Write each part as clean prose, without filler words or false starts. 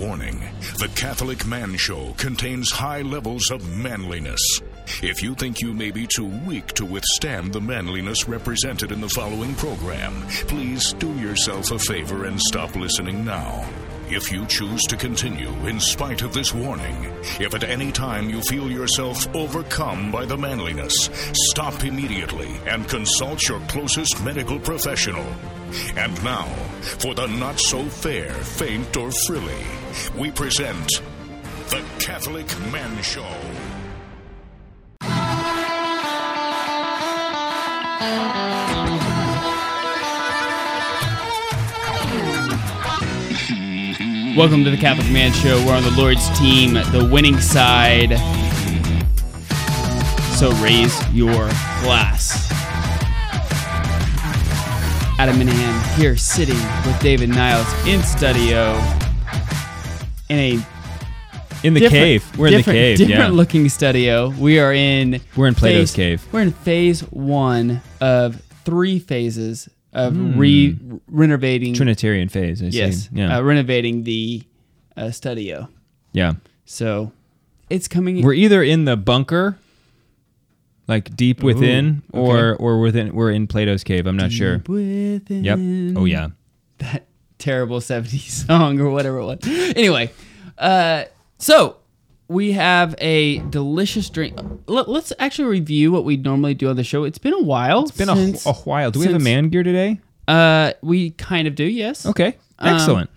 Warning, The Catholic Man Show contains high levels of manliness. If you think you may be too weak to withstand the manliness represented in the following program, please do yourself a favor and stop listening now. If you choose to continue in spite of this warning, if at any time you feel yourself overcome by the manliness, stop immediately and consult your closest medical professional. And now, for the not-so-fair, faint, or frilly, we present The Catholic Man Show. Welcome to the Catholic Man Show. We're on the Lord's team, the winning side. So raise your glass. Adam Minihan here sitting with David Niles in studio. In the cave. We're in the cave. Different looking studio. We're in Plato's Cave. We're in phase one of three phases of renovating Trinitarian phase. Renovating the studio. Yeah. So it's coming. We're either in the bunker, like deep within, or within. We're in Plato's Cave. I'm not sure. Within. Yep. Oh yeah. That terrible '70s song or whatever it was. Anyway, so we have a delicious drink. Let's actually review what we normally do on the show. It's been a while. It's been a while. Do we have a man gear today? We kind of do, yes. Okay, excellent.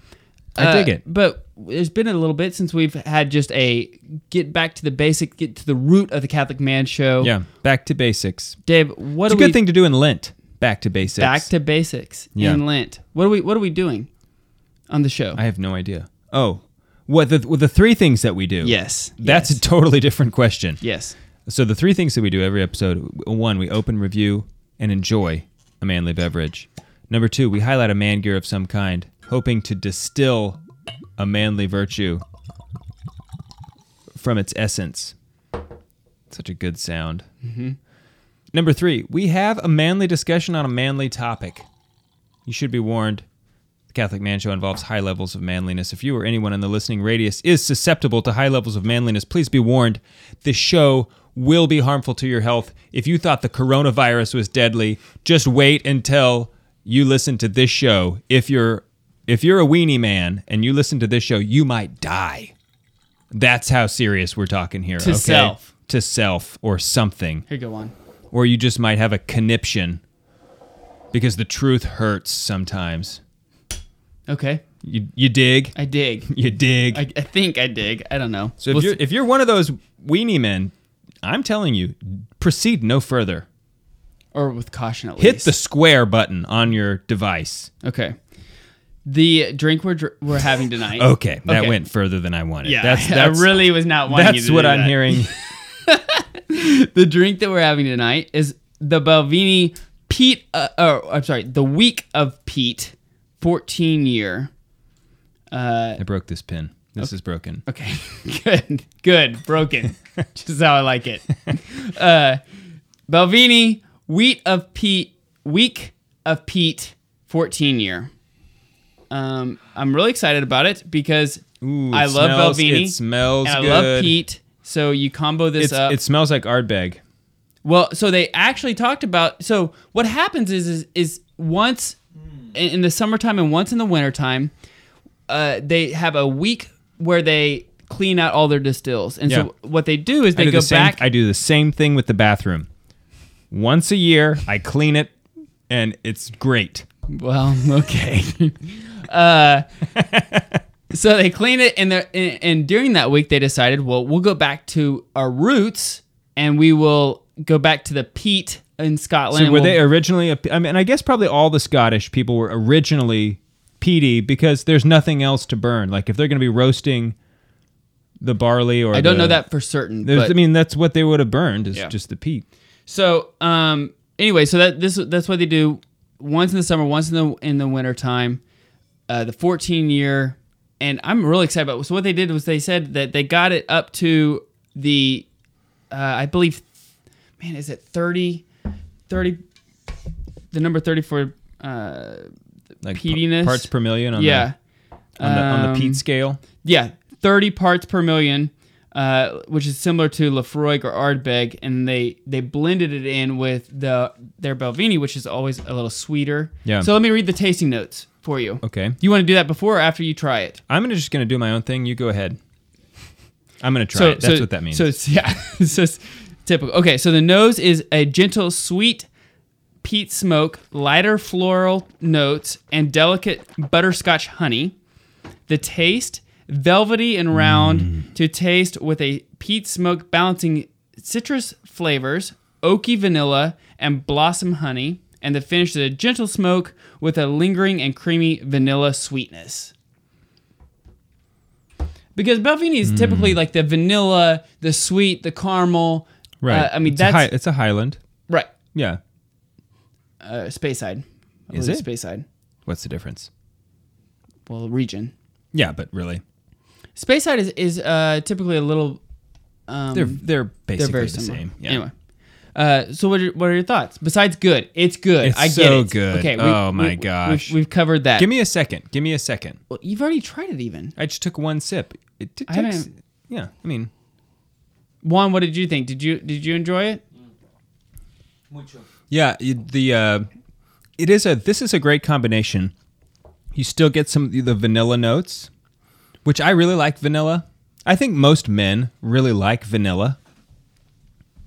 I dig it. But there's been a little bit since we've had just a get back to the basic, get to the root of the Catholic Man Show. Yeah, back to basics. Dave, it's a good thing to do in Lent. Back to basics. Back to basics in Lent. What are we doing on the show? I have no idea. Oh. What the three things that we do. Yes. That's a totally different question. Yes. So the three things that we do every episode, 1, we open, review, and enjoy a manly beverage. Number 2, we highlight a man gear of some kind, hoping to distill a manly virtue from its essence. Such a good sound. Mm-hmm. Number 3, we have a manly discussion on a manly topic. You should be warned. The Catholic Man Show involves high levels of manliness. If you or anyone in the listening radius is susceptible to high levels of manliness, please be warned, this show will be harmful to your health. If you thought the coronavirus was deadly, just wait until you listen to this show. If you're a weenie man and you listen to this show, you might die. That's how serious we're talking here. To self or something. Here you go on. Or you just might have a conniption because the truth hurts sometimes. Okay. You dig? I dig. You dig? I think I dig. I don't know. So if you're one of those weenie men, I'm telling you, proceed no further. Or with caution at least. Hit the square button on your device. Okay. The drink we're having tonight. Okay. That went further than I wanted. Yeah. I really was not wanting you to do that. That's what I'm hearing. The drink that we're having tonight is the Balvenie Pete, the Week of Pete. 14-year. I broke this pin. This is broken. Okay, good, broken. Just how I like it. Balvenie, Week of Pete, 14-year. I'm really excited about it because I love Balvenie. It smells and good. I love Pete, so you combo this up. It smells like Ardbeg. Well, so they actually talked about... So what happens is once... in the summertime and once in the wintertime, they have a week where they clean out all their distills. And so what they do is I do the same thing with the bathroom. Once a year, I clean it, and it's great. Well, okay. So they clean it, and during that week, they decided, well, we'll go back to our roots, and we will go back to the peat in Scotland. So were they originally... I guess probably all the Scottish people were originally peaty because there's nothing else to burn. Like if they're going to be roasting the barley or... I don't know that for certain. But, that's what they would have burned is just the peat. So anyway, so that's what they do once in the summer, once in the winter time, the 14-year. And I'm really excited about it. So what they did was they said that they got it up to the, I believe, man, is it 30, the number 30 for like peatiness. Parts per million on On the Pete scale? Yeah, 30 parts per million, which is similar to Laphroaig or Ardbeg, and they blended it in with their Balvenie, which is always a little sweeter. Yeah. So let me read the tasting notes for you. Okay. You want to do that before or after you try it? I'm just going to do my own thing. You go ahead. I'm going to try it. That's what that means. So it's, yeah, so it's typical. Okay, so the nose is a gentle, sweet peat smoke, lighter floral notes, and delicate butterscotch honey. The taste, velvety and round to taste with a peat smoke balancing citrus flavors, oaky vanilla, and blossom honey. And the finish is a gentle smoke with a lingering and creamy vanilla sweetness. Because Balvenie is typically like the vanilla, the sweet, the caramel. Right. I mean, it's a Highland. Right. Yeah. Speyside. Is it? Speyside. What's the difference? Well, region. Yeah, but really, Speyside is typically a little. They're basically very the same. Yeah. Anyway, so what are your thoughts? Besides good, it's good. It's good. Okay. Oh my gosh, we've covered that. Give me a second. Well, you've already tried it. Even I just took one sip. Yeah, I mean, Juan, what did you think? Did you enjoy it? Mucho. Yeah, this is a great combination. You still get some of the vanilla notes, which I really like vanilla. I think most men really like vanilla.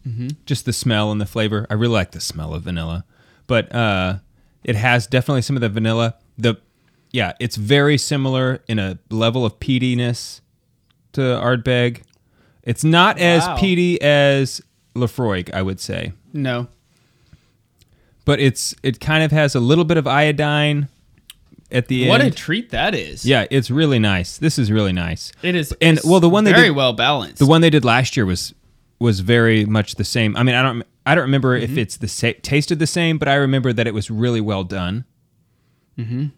Mm-hmm. Just the smell and the flavor. I really like the smell of vanilla. But it has definitely some of the vanilla. It's very similar in a level of peatiness to Ardbeg. It's not as peaty as Laphroaig, I would say. No. But it kind of has a little bit of iodine. At the end. What a treat that is. Yeah, it's really nice. This is really nice. It is. And well, the one very well balanced. The one they did last year was very much the same. I mean, I don't remember if it's the tasted the same, but I remember that it was really well done. Mhm.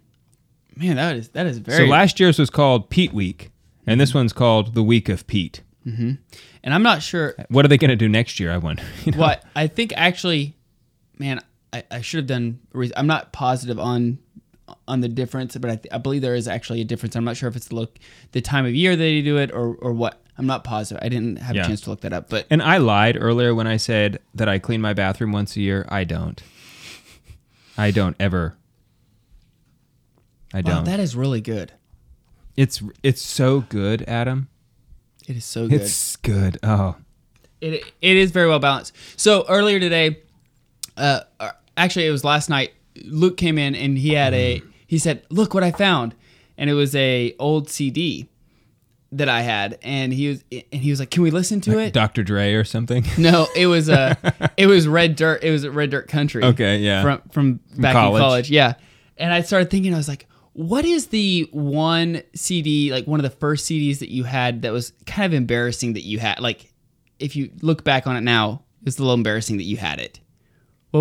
Man, that is very. So last year's was called Peat Week, and this one's called the Week of Peat. Mhm. And I'm not sure what are they going to do next year, I wonder. You know? Well, I think actually, man, I should have done I'm not positive on the difference, but I believe there is actually a difference. I'm not sure if it's the time of year that they do it or what. I'm not positive. I didn't have a chance to look that up. But and I lied earlier when I said that I clean my bathroom once a year. I don't. I don't ever. I don't. Wow, that is really good. It's so good, Adam. It is so good. It's good. Oh. It is very well balanced. So earlier today, actually it was last night, Luke came in and he said, "Look what I found," and it was a old CD that I had, and he was like, "Can we listen to it?" Dr. Dre or something? No, it was Red Dirt. It was Red Dirt Country. Okay, yeah, from back in college, yeah. And I started thinking, I was like, "What is the one CD, like one of the first CDs that you had that was kind of embarrassing that you had? Like, if you look back on it now, it's a little embarrassing that you had it. What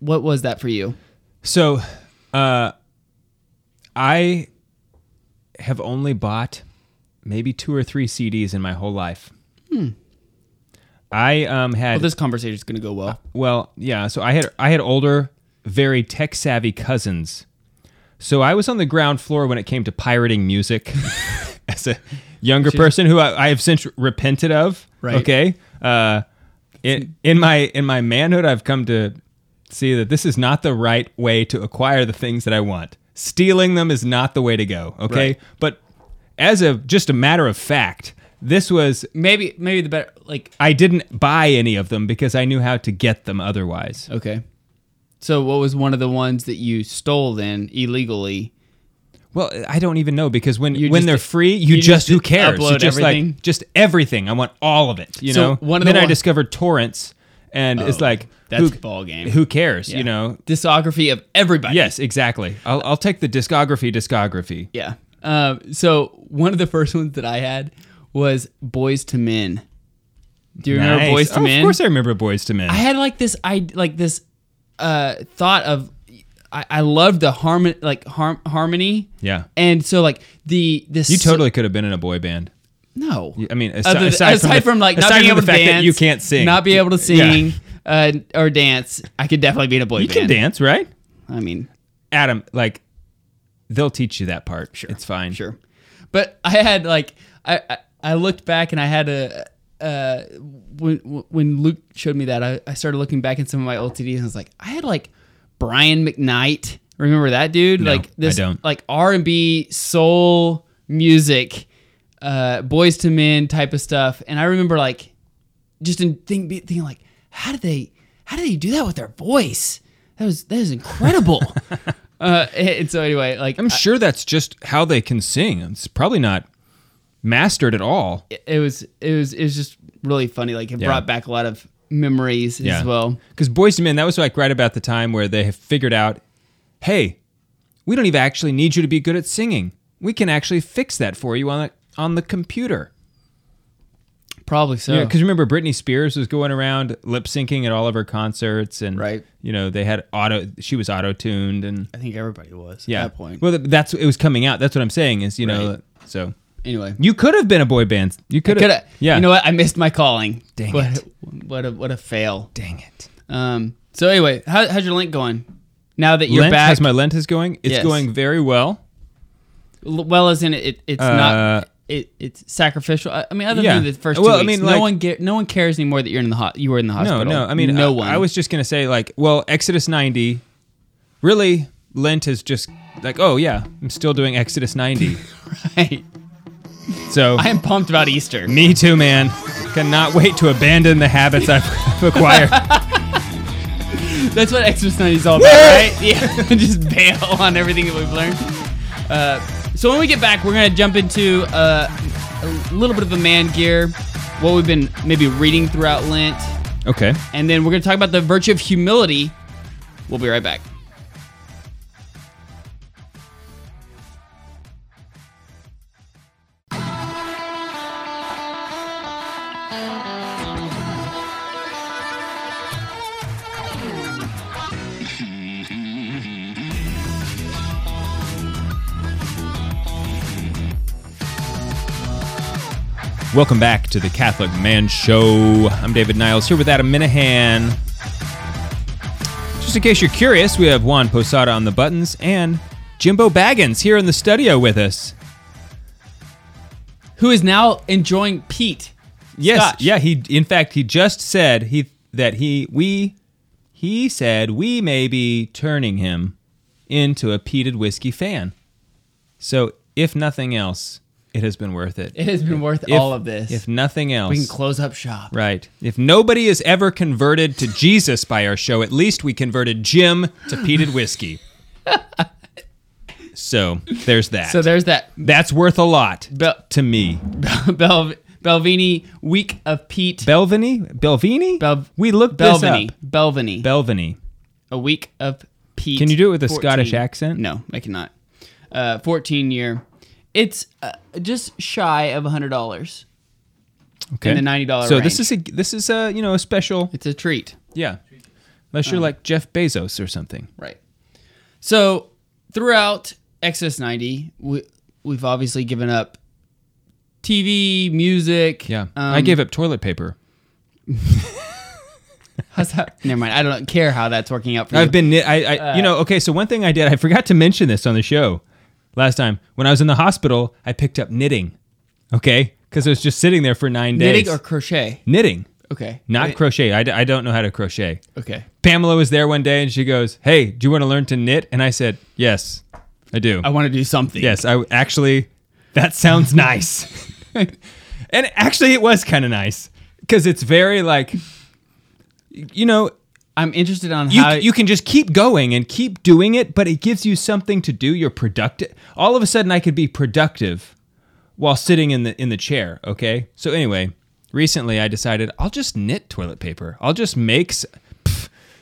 was that for you?" So, I have only bought maybe 2 or 3 CDs in my whole life. I had. Well, this conversation is going to go well. Well, yeah. So I had older, very tech savvy cousins. So I was on the ground floor when it came to pirating music as a younger person who I have since repented of. Right. Okay. In my manhood, I've come to see that this is not the right way to acquire the things that I want. Stealing them is not the way to go, okay? Right. But as a just a matter of fact, this was maybe the better, like, I didn't buy any of them because I knew how to get them otherwise. Okay. So what was one of the ones that you stole then illegally? Well, I don't even know because when they're free, you just who cares? Upload you just everything. Like just everything. I want all of it, you so know. I discovered torrents. And it's like, that's a ball game. Who cares? Yeah. You know, discography of everybody. Yes, exactly. I'll take the discography. Yeah. So one of the first ones that I had was Boys to Men. Do you remember Boys to Men? Of course, I remember Boys to Men. I had this thought of I loved the harmony. Yeah. And so like the you totally could have been in a boy band. No, I mean aside from not being able to dance, that you can't sing, not be able to sing or dance. I could definitely be in a boy band. You can dance, right? I mean, Adam, like they'll teach you that part. Sure, it's fine. Sure, But I had like I looked back and I had a when Luke showed me that I started looking back at some of my old CDs and I was like, I had like Brian McKnight. Remember that dude? No, like this, I don't. Like R&B soul music, Boys to Men type of stuff. And I remember like just thinking like, how do they do that with their voice? That was incredible. And so anyway, like I'm sure that's just how they can sing. It's probably not mastered at all. It was just really funny. Like it brought back a lot of memories as well. Because Boys to Men, that was like right about the time where they have figured out, hey, we don't even actually need you to be good at singing. We can actually fix that for you on the computer. Probably so. Yeah, because remember Britney Spears was going around lip syncing at all of her concerts, and you know they had she was auto tuned, and I think everybody was at that point. Well, that's it was coming out. That's what I'm saying is know so. Anyway, you could have been a boy band. You could have. Yeah. You know what? I missed my calling. Dang it! What a fail! Dang it! So anyway, how's your Lent going? Now that you're back, how's my Lent is going? It's going very well. Well, as in it's not. It's sacrificial. I mean, other than the first 2 weeks, no one cares anymore that you're in the you were in the hospital. No. I mean, no one. I was just gonna say, like, well, Exodus 90. Really, Lent is just like, oh yeah, I'm still doing Exodus 90. Right. So I am pumped about Easter. Me too, man. Cannot wait to abandon the habits I've acquired. That's what Exodus 90 is all about, right? Yeah, just bail on everything that we've learned. So when we get back, we're going to jump into a little bit of the man gear, what we've been maybe reading throughout Lent. Okay. And then we're going to talk about the virtue of humility. We'll be right back. Welcome back to The Catholic Man Show. I'm David Niles here with Adam Minihan. Just in case you're curious, we have Juan Posada on the buttons and Jimbo Baggins here in the studio with us. Who is now enjoying peat. Yes, Scotch. He just said he said we may be turning him into a peated whiskey fan. So if nothing else, it has been worth it. It has been worth all of this. If nothing else, we can close up shop. Right. If nobody is ever converted to Jesus by our show, at least we converted Jim to peated whiskey. So there's that. That's worth a lot to me. Balvenie, Week of Peat. Balvenie. A Week of Peat. Can you do it with a Scottish accent? No, I cannot. 14-year. It's just shy of $100. Okay. In the $90 range. So this is a a special. It's a treat. Yeah. Unless you're like Jeff Bezos or something. Right. So throughout Exodus 90, we've obviously given up TV, music. Yeah. I gave up toilet paper. How's that? Never mind. I don't care how that's working out for you. So one thing I did, I forgot to mention this on the show. Last time, when I was in the hospital, I picked up knitting, okay? Because I was just sitting there for 9 days. Knitting or crochet? Knitting. Okay. Not crochet. I don't know how to crochet. Okay. Pamela was there one day, and she goes, hey, do you want to learn to knit? And I said, yes, I do. I want to do something. Yes, that sounds nice. And actually, it was kind of nice, because it's very like, I'm interested on how... You can just keep going and keep doing it, but it gives you something to do. You're productive. All of a sudden, I could be productive while sitting in the chair, okay? So anyway, recently I decided I'll just knit toilet paper. I'll just make...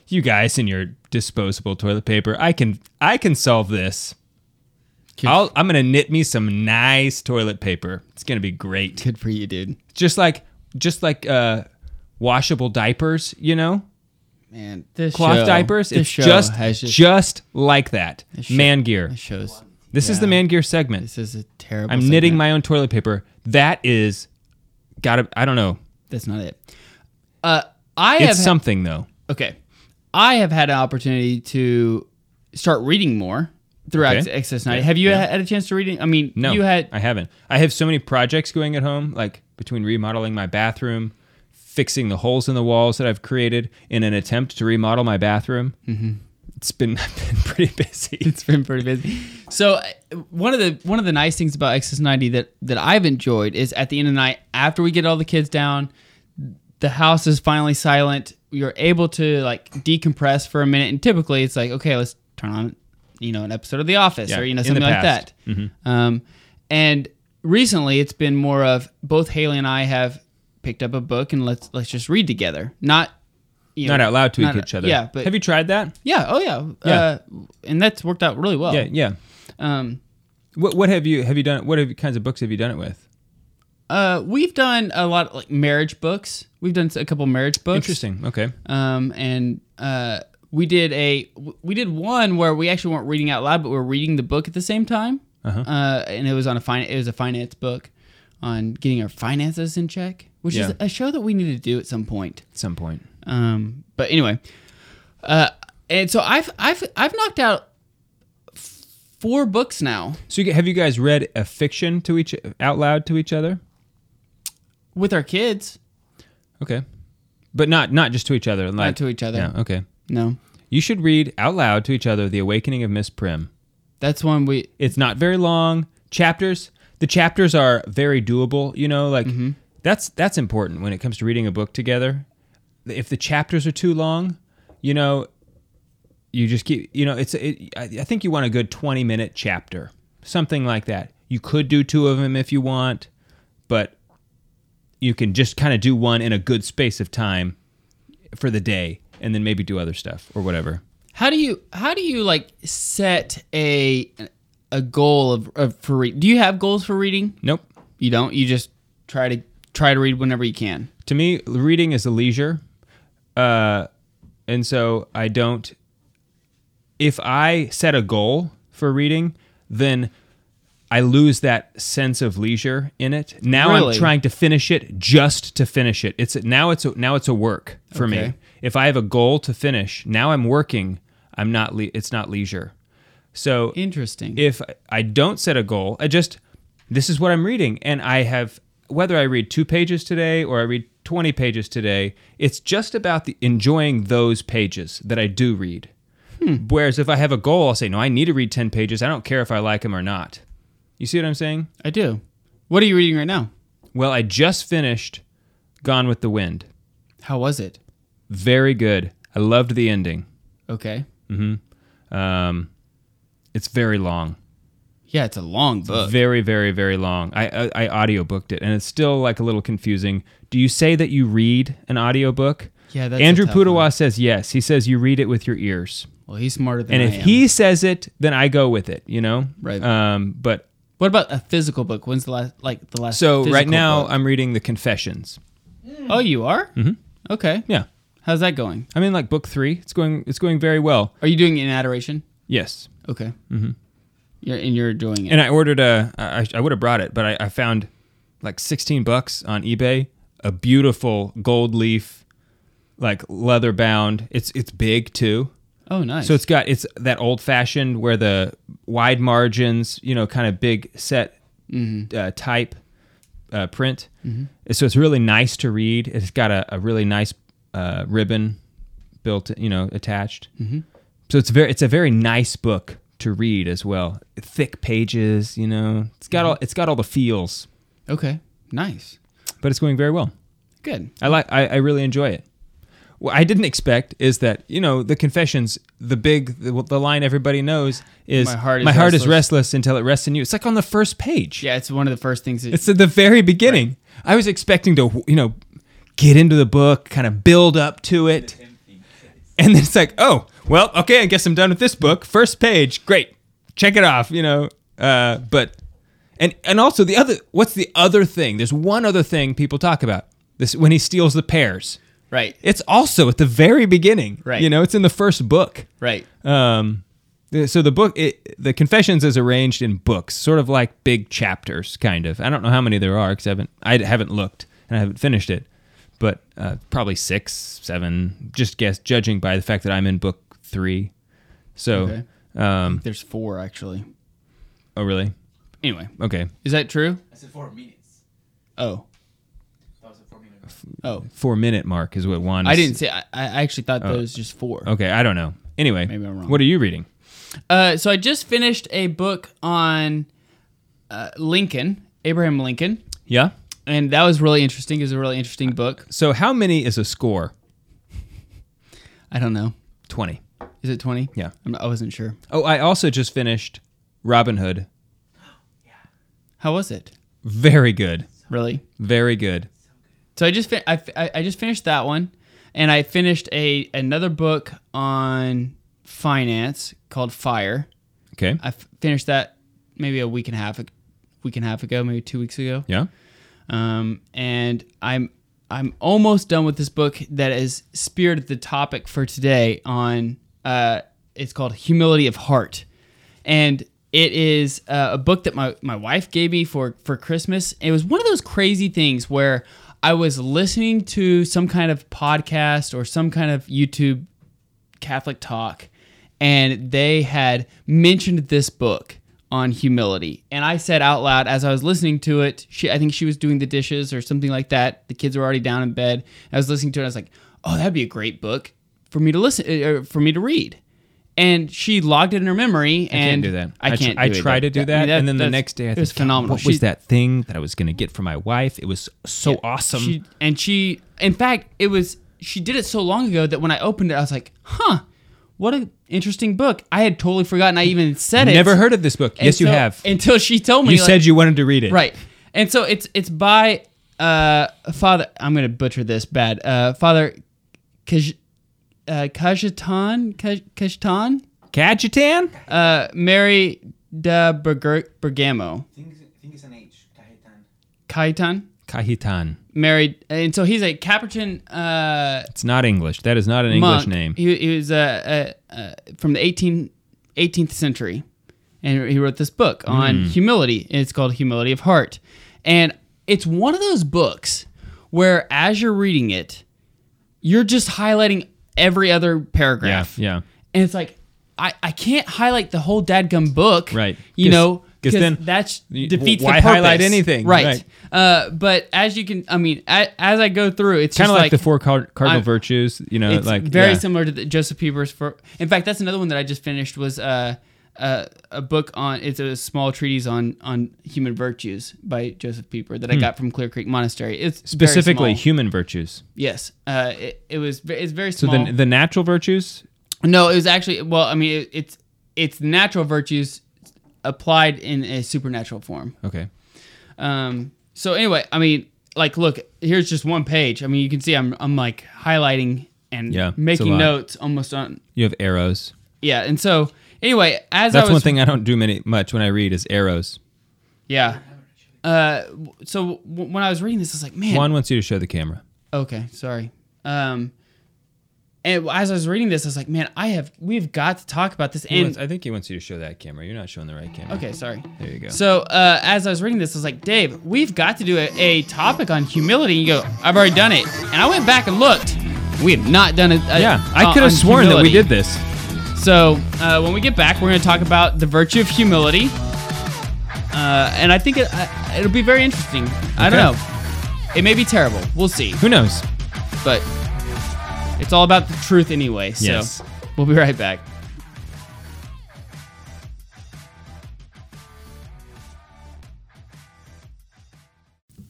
you guys and your disposable toilet paper. I can solve this. I'm going to knit me some nice toilet paper. It's going to be great. Good for you, dude. Just like washable diapers, Man, this cloth show, diapers. This it's show just like that. Show, man gear. This is the man gear segment. This is a terrible. I'm knitting my own toilet paper. That is, gotta. I don't know. That's not it. Something though. Okay, I have had an opportunity to start reading more throughout Exodus 90. Have you had a chance to read it? I mean, no, I haven't. I have so many projects going at home, like between remodeling my bathroom, fixing the holes in the walls that I've created in an attempt to remodel my bathroom. Mm-hmm. I've been pretty busy. It's been pretty busy. So one of the nice things about Exodus 90 that I've enjoyed is at the end of the night, after we get all the kids down, the house is finally silent. You're able to like decompress for a minute, and typically it's like, okay, let's turn on, an episode of The Office or something like that. Mm-hmm. And recently, it's been more of both Haley and I have picked up a book and let's just read together, not out loud to each other. Yeah, but have you tried that? Yeah. Oh yeah. And that's worked out really well. Yeah. Yeah. What have you done? What kinds of books have you done it with? We've done a lot of, like, marriage books. We've done a couple marriage books. Interesting. Okay. We did one where we actually weren't reading out loud, but we were reading the book at the same time. Uh-huh. And it was a finance book on getting our finances in check, which is a show that we need to do at some point. But anyway, and so I've knocked out 4 books now. So have you guys read a fiction out loud to each other? With our kids. Okay. But not just to each other. Like, not to each other. Yeah, okay. No. You should read out loud to each other The Awakening of Miss Prim. That's one It's not very long. Chapters. The chapters are very doable, mm-hmm. That's important when it comes to reading a book together. If the chapters are too long, you just keep, I think you want a good 20-minute chapter, something like that. You could do 2 of them if you want, but you can just kind of do one in a good space of time for the day, and then maybe do other stuff or whatever. How do you like set a goal of for reading? Do you have goals for reading? Nope, you don't. You just try to read whenever you can. To me, reading is a leisure, and so I don't. If I set a goal for reading, then I lose that sense of leisure in it. Now really? I'm trying to finish it just to finish it. It's a work for me. If I have a goal to finish, now I'm working. I'm not. It's not leisure. So interesting. If I don't set a goal, this is what I'm reading, and I have whether I read 2 pages today or I read 20 pages today, it's just about enjoying those pages that I do read. Whereas if I have a goal, I'll say, no, I need to read 10 pages. I don't care if I like them or not. You see what I'm saying? I do. What are you reading right now? Well, I just finished Gone with the Wind. How was it? Very good. I loved the ending. Okay. Mm-hmm. It's very long. Yeah, it's a long book. Very, very, very long. I audiobooked it, and it's still like a little confusing. Do you say that you read an audiobook? Yeah, that's Andrew Pudewa says yes. He says you read it with your ears. Well, he's smarter than I am. And if he says it, then I go with it, Right. But what about a physical book? When's the last physical book? So right now I'm reading The Confessions. Oh, you are? Mm-hmm. Okay. Yeah. How's that going? I'm in like book 3. It's going very well. Are you doing it in adoration? Yes. Okay. Mm-hmm. You're enjoying it. And I ordered I would have brought it, but I found like $16 on eBay, a beautiful gold leaf, like leather bound. It's big too. Oh, nice. So it's that old-fashioned where the wide margins, kind of big set type print. Mm-hmm. So it's really nice to read. It's got a really nice ribbon built, attached. Mm-hmm. So it's a very nice book to read as well. Thick pages, It's got all the feels. Okay, nice. But it's going very well. Good. I really enjoy it. What I didn't expect is that, the Confessions, the line everybody knows is, my heart is restless until it rests in you. It's like on the first page. Yeah, it's one of the first things. It's at the very beginning. Right. I was expecting to, get into the book, kind of build up to it. And then it's like, oh, well, okay, I guess I'm done with this book. First page, great. Check it off, But, and also what's the other thing? There's one other thing people talk about. This when he steals the pears. Right. It's also at the very beginning. Right. It's in the first book. Right. So the book, the Confessions is arranged in books, sort of like big chapters, kind of. I don't know how many there are because I haven't looked and I haven't finished it, but probably 6, 7, just guess, judging by the fact that I'm in book 3. So There's four, actually. Oh, really? Anyway. Okay. Is that true? I said 4 minutes. Oh. I was at 4 minutes. Oh. 4 minute mark is what Juan is. I didn't say. I actually thought that was just four. Okay. I don't know. Anyway. Maybe I'm wrong. What are you reading? So I just finished a book on Lincoln, Abraham Lincoln. Yeah. And that was really interesting. It was a really interesting book. So how many is a score? I don't know. 20. Is it 20? Yeah. I wasn't sure. Oh, I also just finished Robin Hood. Yeah. How was it? Very good. Really? Very good. So I just I just finished that one, and I finished another book on finance called Fire. Okay. I finished that maybe a week and a half ago, maybe 2 weeks ago. Yeah. And I'm almost done with this book that is spearheaded the topic for today on, it's called Humility of Heart. And it is a book that my wife gave me for Christmas. It was one of those crazy things where I was listening to some kind of podcast or some kind of YouTube Catholic talk, and they had mentioned this book on humility. And I said out loud as I was listening to it, I think she was doing the dishes or something like that. The kids were already down in bed. I was listening to it. I was like, oh, that'd be a great book for me to read. And she logged it in her memory. And I can't do that. I try to do that. And then the next day I think, phenomenal. What was that thing that I was going to get for my wife? It was so awesome. She did it so long ago that when I opened it, I was like, huh. What an interesting book. I had totally forgotten I even said it. Never heard of this book. Yes, you have. Until she told me. You said you wanted to read it. Right. And so it's by Father... I'm going to butcher this bad. Father Cajetan? Mary da Bergamo. I think it's an H. Cajetan. Married, and so he's a Capuchin. It's not English. That is not an English monk. Name. He was from the 18th century, and he wrote this book on humility. And it's called Humility of Heart, and it's one of those books where, as you're reading it, you're just highlighting every other paragraph. Yeah, yeah. And it's like I can't highlight the whole dadgum book. Right. You know. Because that defeats the purpose. Why highlight anything? Right. But as you can, as I go through, it's kind of like the four cardinal virtues. You know, it's like very similar to the Joseph Pieper's. In fact, that's another one that I just finished was a book on. It's a small treatise on human virtues by Joseph Pieper that I got from Clear Creek Monastery. It's specifically very small. Human virtues. Yes. It's very small. So the natural virtues? No, it was actually. Well, it's natural virtues applied in a supernatural form. Okay. So anyway, look, here's just one page. You can see I'm like highlighting and making notes almost on. You have arrows. Yeah, and so anyway, that's one thing I don't do much when I read is arrows. Yeah. So when I was reading this, I was like, man. Juan wants you to show the camera. Okay, sorry. And as I was reading this, I was like, "Man, we've got to talk about this." And I think he wants you to show that camera. You're not showing the right camera. Okay, sorry. There you go. So as I was reading this, I was like, "Dave, we've got to do a topic on humility." And you go, "I've already done it." And I went back and looked. We have not done it. I could have sworn humility. That we did this. So when we get back, we're going to talk about the virtue of humility, and I think it'll be very interesting. Okay. I don't know. It may be terrible. We'll see. Who knows? But. It's all about the truth anyway, so We'll be right back.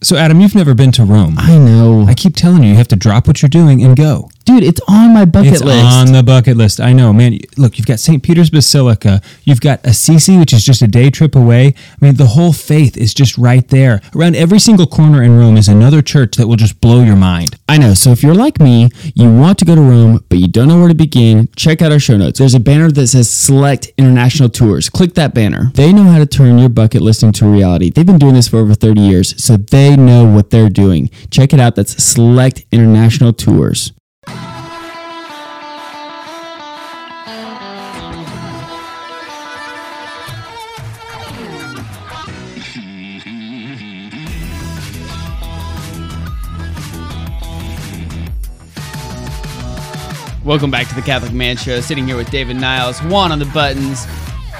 So, Adam, you've never been to Rome. I know. I keep telling you have to drop what you're doing and go. Dude, it's on my bucket list. It's on the bucket list. I know, man. Look, you've got St. Peter's Basilica. You've got Assisi, which is just a day trip away. The whole faith is just right there. Around every single corner in Rome is another church that will just blow your mind. I know. So if you're like me, you want to go to Rome, but you don't know where to begin, check out our show notes. There's a banner that says Select International Tours. Click that banner. They know how to turn your bucket list into reality. They've been doing this for over 30 years, so they know what they're doing. Check it out. That's Select International Tours. Welcome back to the Catholic Man Show. Sitting here with David Niles, Juan on the buttons,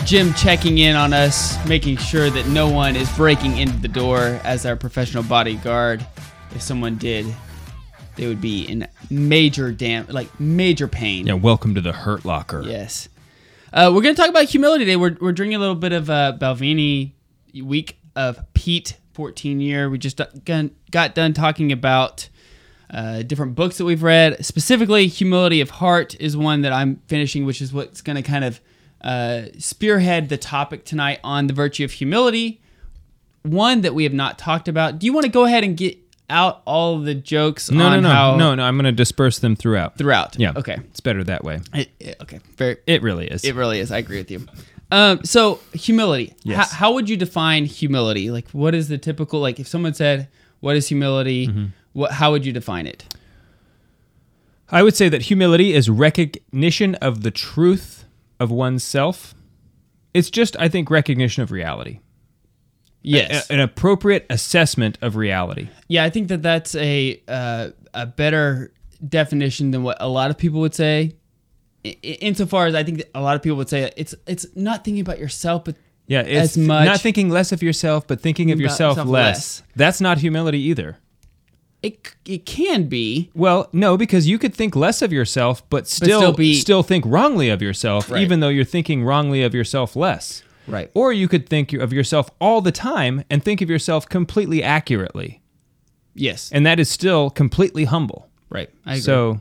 Jim checking in on us, making sure that no one is breaking into the door as our professional bodyguard. If someone did, they would be in major pain. Yeah, welcome to the Hurt Locker. Yes. We're going to talk about humility today. We're drinking a little bit of Balvenie Week of Pete, 14-year. We just got done talking about different books that we've read. Specifically, Humility of Heart is one that I'm finishing, which is what's going to kind of spearhead the topic tonight on the virtue of humility, one that we have not talked about. Do you want to go ahead and get out all the jokes? No, I'm going to disperse them throughout. Yeah, okay, it's better that way. It really is. I agree with you. So humility, yes. How would you define humility? Like, what is the typical, like, if someone said, what is humility? Mm-hmm. How would you define it? I would say that humility is recognition of the truth of oneself. It's just, I think, recognition of reality. Yes, an appropriate assessment of reality. Yeah, I think that that's a better definition than what a lot of people would say. Insofar as I think that a lot of people would say it's not thinking about yourself, but yeah, it's as much, not thinking less of yourself, but thinking of yourself less. That's not humility either. It can be. Well, no, because you could think less of yourself, but still think wrongly of yourself, right, even though you're thinking wrongly of yourself less. Right. Or you could think of yourself all the time and think of yourself completely accurately. Yes. And that is still completely humble. Right. I agree. So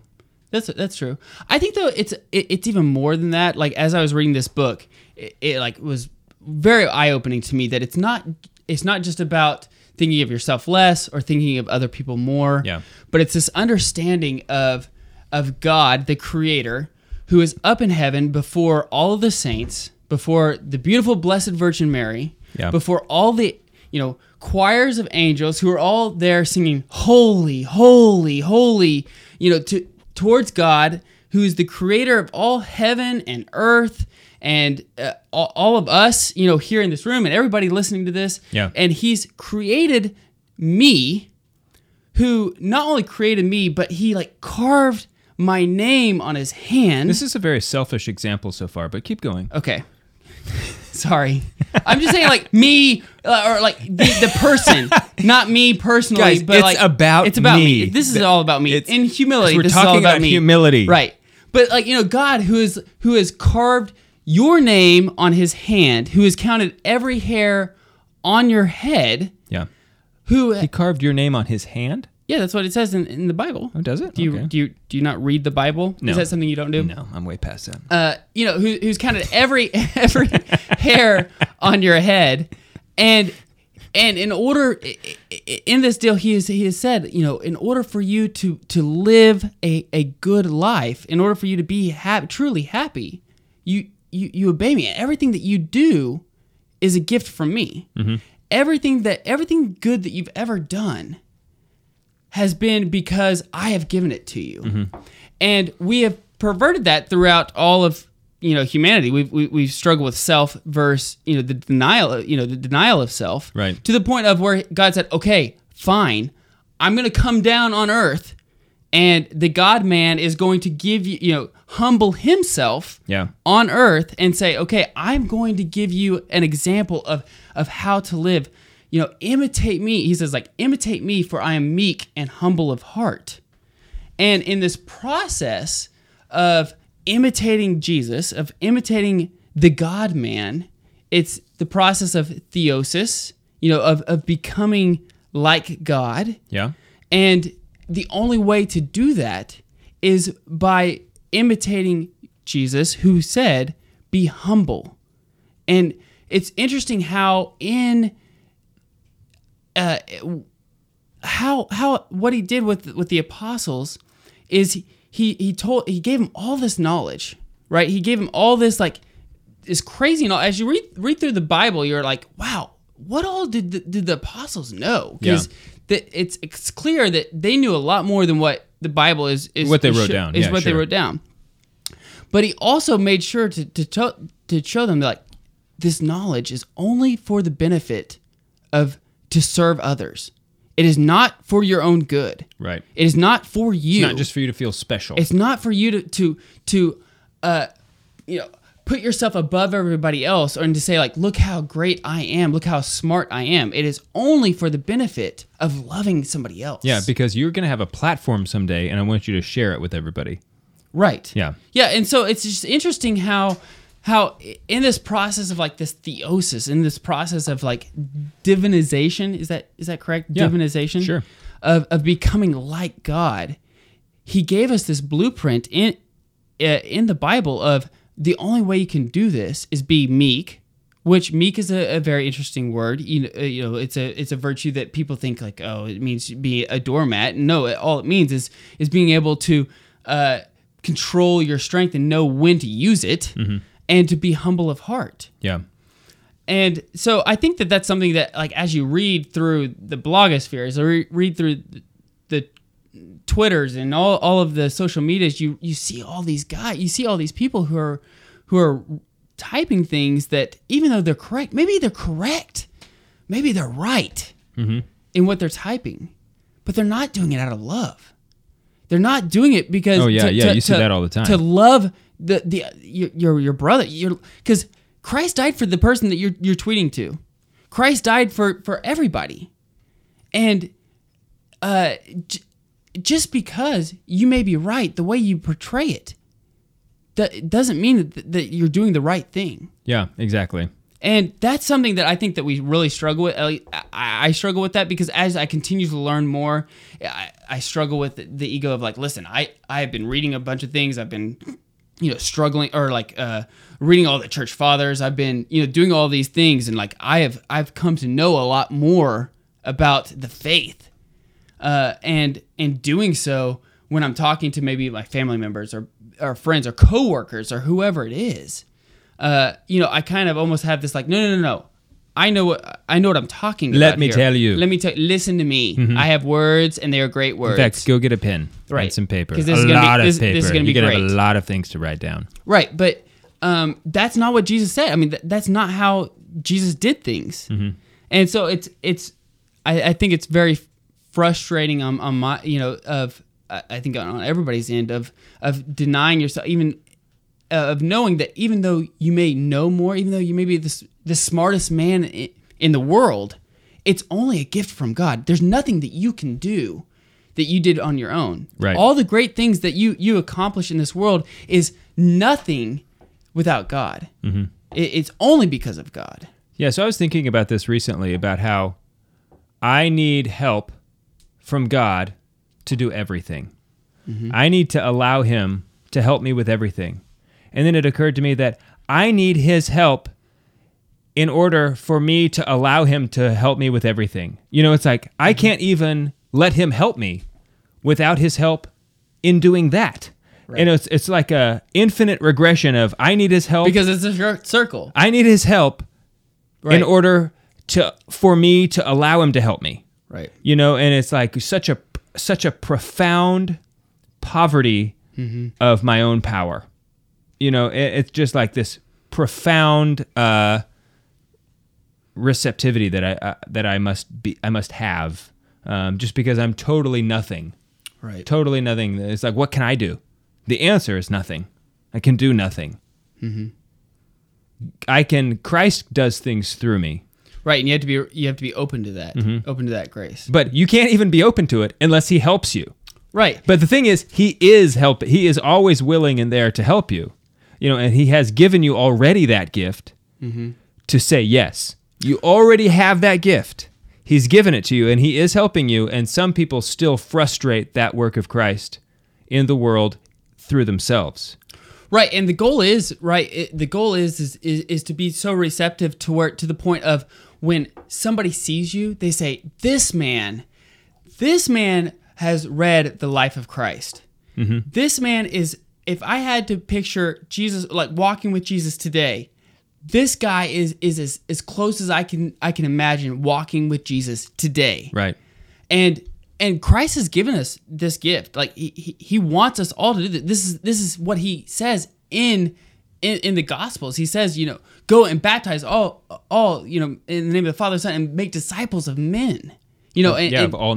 that's true. I think though it's even more than that. Like, as I was reading this book, it like was very eye-opening to me that it's not just about thinking of yourself less or thinking of other people more. Yeah. But it's this understanding of God, the Creator, who is up in heaven before all of the saints, before the beautiful Blessed Virgin Mary, yeah, before all the, choirs of angels who are all there singing, holy, holy, holy, towards God, who is the Creator of all heaven and earth and all of us, here in this room and everybody listening to this. Yeah. And He's created me, who not only created me, but He carved my name on His hand. This is a very selfish example so far, but keep going. Okay. Sorry. I'm just saying me, or the person, not me personally. Guys, but it's about me. This is all about me. In humility, we're talking about me. Humility. Right. But God, who has carved your name on His hand, who has counted every hair on your head. Yeah. He carved your name on His hand? Yeah, that's what it says in the Bible. Oh, does it? Do you not read the Bible? No. Is that something you don't do? No, I'm way past that. Who's counted every hair on your head, and in order, in this deal, he has said, in order for you to live a good life, in order for you to be truly happy, you obey me. Everything that you do is a gift from me. Mm-hmm. Everything good that you've ever done has been because I have given it to you. Mm-hmm. And we have perverted that throughout all of humanity. We've struggled with self versus the denial of self, right, to the point of where God said, okay, fine, I'm going to come down on earth, and the God man is going to give you, humble himself, yeah, on earth and say, okay, I'm going to give you an example of how to live. Imitate me. He says, imitate me, for I am meek and humble of heart. And in this process of imitating Jesus, of imitating the God man, it's the process of theosis, of becoming like God. Yeah. And the only way to do that is by imitating Jesus, who said, be humble. And it's interesting how what he did with the apostles is he gave them all this knowledge, right? He gave them all this this crazy knowledge. As you read through the Bible, you're like, wow, what all did the apostles know? Because yeah, it's clear that they knew a lot more than what the Bible is what they wrote down. Is yeah, what sure, they wrote down. But he also made sure to show them that this knowledge is only for the benefit of, to serve others. It is not for your own good. Right. It is not for you. It's not just for you to feel special. It's not for you to you know, put yourself above everybody else, or to say like, look how great I am, look how smart I am. It is only for the benefit of loving somebody else. Yeah, because you're going to have a platform someday, and I want you to share it with everybody. Right. Yeah. Yeah, and so it's just interesting how in this process of like this theosis, in this process of like divinization, is that correct? Yeah, divinization? Sure. Of becoming like God, he gave us this blueprint in the Bible of the only way you can do this is be meek, which meek is a very interesting word. You know, it's a virtue that people think like, oh, it means be a doormat. No, all it means is being able to control your strength and know when to use it. Mm-hmm. And to be humble of heart. Yeah. And so I think that that's something that, like, as you read through the blogosphere, as you read through the Twitters and all of the social medias, you see all these guys, you see all these people who are typing things that, even though they're correct, maybe they're right mm-hmm. in what they're typing, but they're not doing it out of love. They're not doing it because... Oh, yeah, you see that all the time. To love... your brother, because Christ died for the person that you're tweeting to. Christ died for everybody, and just because you may be right, the way you portray it, that doesn't mean that you're doing the right thing. Yeah, exactly. And that's something that I think that we really struggle with. I struggle with that because as I continue to learn more, I struggle with the ego of like, listen, I have been reading a bunch of things. I've been struggling, or like reading all the church fathers. I've been, doing all these things, and like I've come to know a lot more about the faith. And in doing so, when I'm talking to maybe my family members or friends or coworkers or whoever it is, I kind of almost have this like, no. I know what I'm talking about. Let me tell you. Let me tell. Listen to me. Mm-hmm. I have words, and they are great words. In fact, go get a pen, right? And some paper. Because this is going to be great. You're going to have a lot of things to write down. Right, but that's not what Jesus said. I mean, that's not how Jesus did things. Mm-hmm. And so it's. I think it's very frustrating on my I think on everybody's end of denying yourself, even of knowing that even though you may know more, even though you may be the smartest man in the world, it's only a gift from God. There's nothing that you can do that you did on your own. Right. All the great things that you accomplish in this world is nothing without God. Mm-hmm. It's only because of God. Yeah, so I was thinking about this recently, about how I need help from God to do everything. Mm-hmm. I need to allow him to help me with everything. And then it occurred to me that I need his help in order for me to allow him to help me with everything. It's like I can't even let him help me without his help in doing that. Right. And it's like a infinite regression of I need his help. Because it's a circle. I need his help right. in order for me to allow him to help me. Right. And it's like such a profound poverty mm-hmm. of my own power. It's just like this profound receptivity that I must have just because I'm totally nothing. Right. Totally nothing. It's like, what can I do? The answer is nothing. I can do nothing. Mm-hmm. Christ does things through me. Right, and you have to be open to that. Mm-hmm. Open to that grace. But you can't even be open to it unless he helps you. Right. But the thing is, he is helping. He is always willing and there to help you. And he has given you already that gift mm-hmm. to say yes. You already have that gift. He's given it to you, and he is helping you, and some people still frustrate that work of Christ in the world through themselves. Right, and the goal is the goal is to be so receptive to the point of when somebody sees you, they say, "This man has read the life of Christ. Mm-hmm. This man is." If I had to picture Jesus, like walking with Jesus today, this guy is as close as I can imagine walking with Jesus today. Right. And Christ has given us this gift. Like he wants us all to do this. This is what he says in the Gospels. He says, go and baptize all in the name of the Father, Son, and make disciples of men. you know, and of all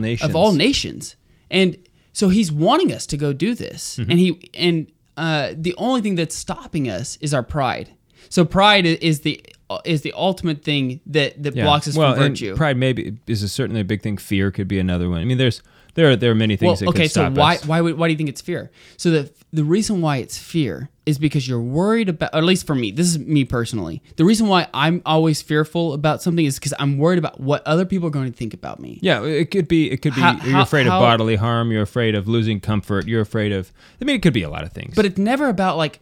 nations. And so he's wanting us to go do this. Mm-hmm. And the only thing that's stopping us is our pride. So pride is the ultimate thing that blocks us from virtue. Pride maybe is certainly a big thing. Fear could be another one. I mean, there are many things that could stop us. Why do you think it's fear? So the reason why it's fear is because you're worried about, or at least for me, this is me personally, the reason why I'm always fearful about something is because I'm worried about what other people are going to think about me. Yeah, it could be you're afraid of bodily harm, you're afraid of losing comfort, you're afraid of, I mean, it could be a lot of things. But it's never about like,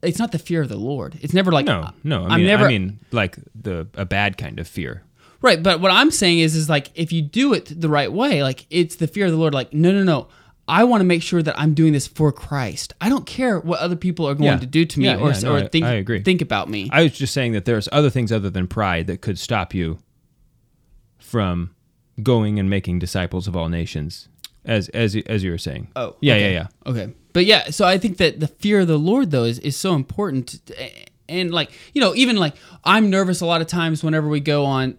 it's not the fear of the Lord. It's never like... No. I mean, like a bad kind of fear. Right, but what I'm saying is like, if you do it the right way, like, it's the fear of the Lord. Like, no. I want to make sure that I'm doing this for Christ. I don't care what other people are going to do to me think about me. I was just saying that there's other things other than pride that could stop you from going and making disciples of all nations, as you were saying. Oh. Yeah. Okay. But yeah, so I think that the fear of the Lord, though, is so important. And like, you know, even like I'm nervous a lot of times whenever we go on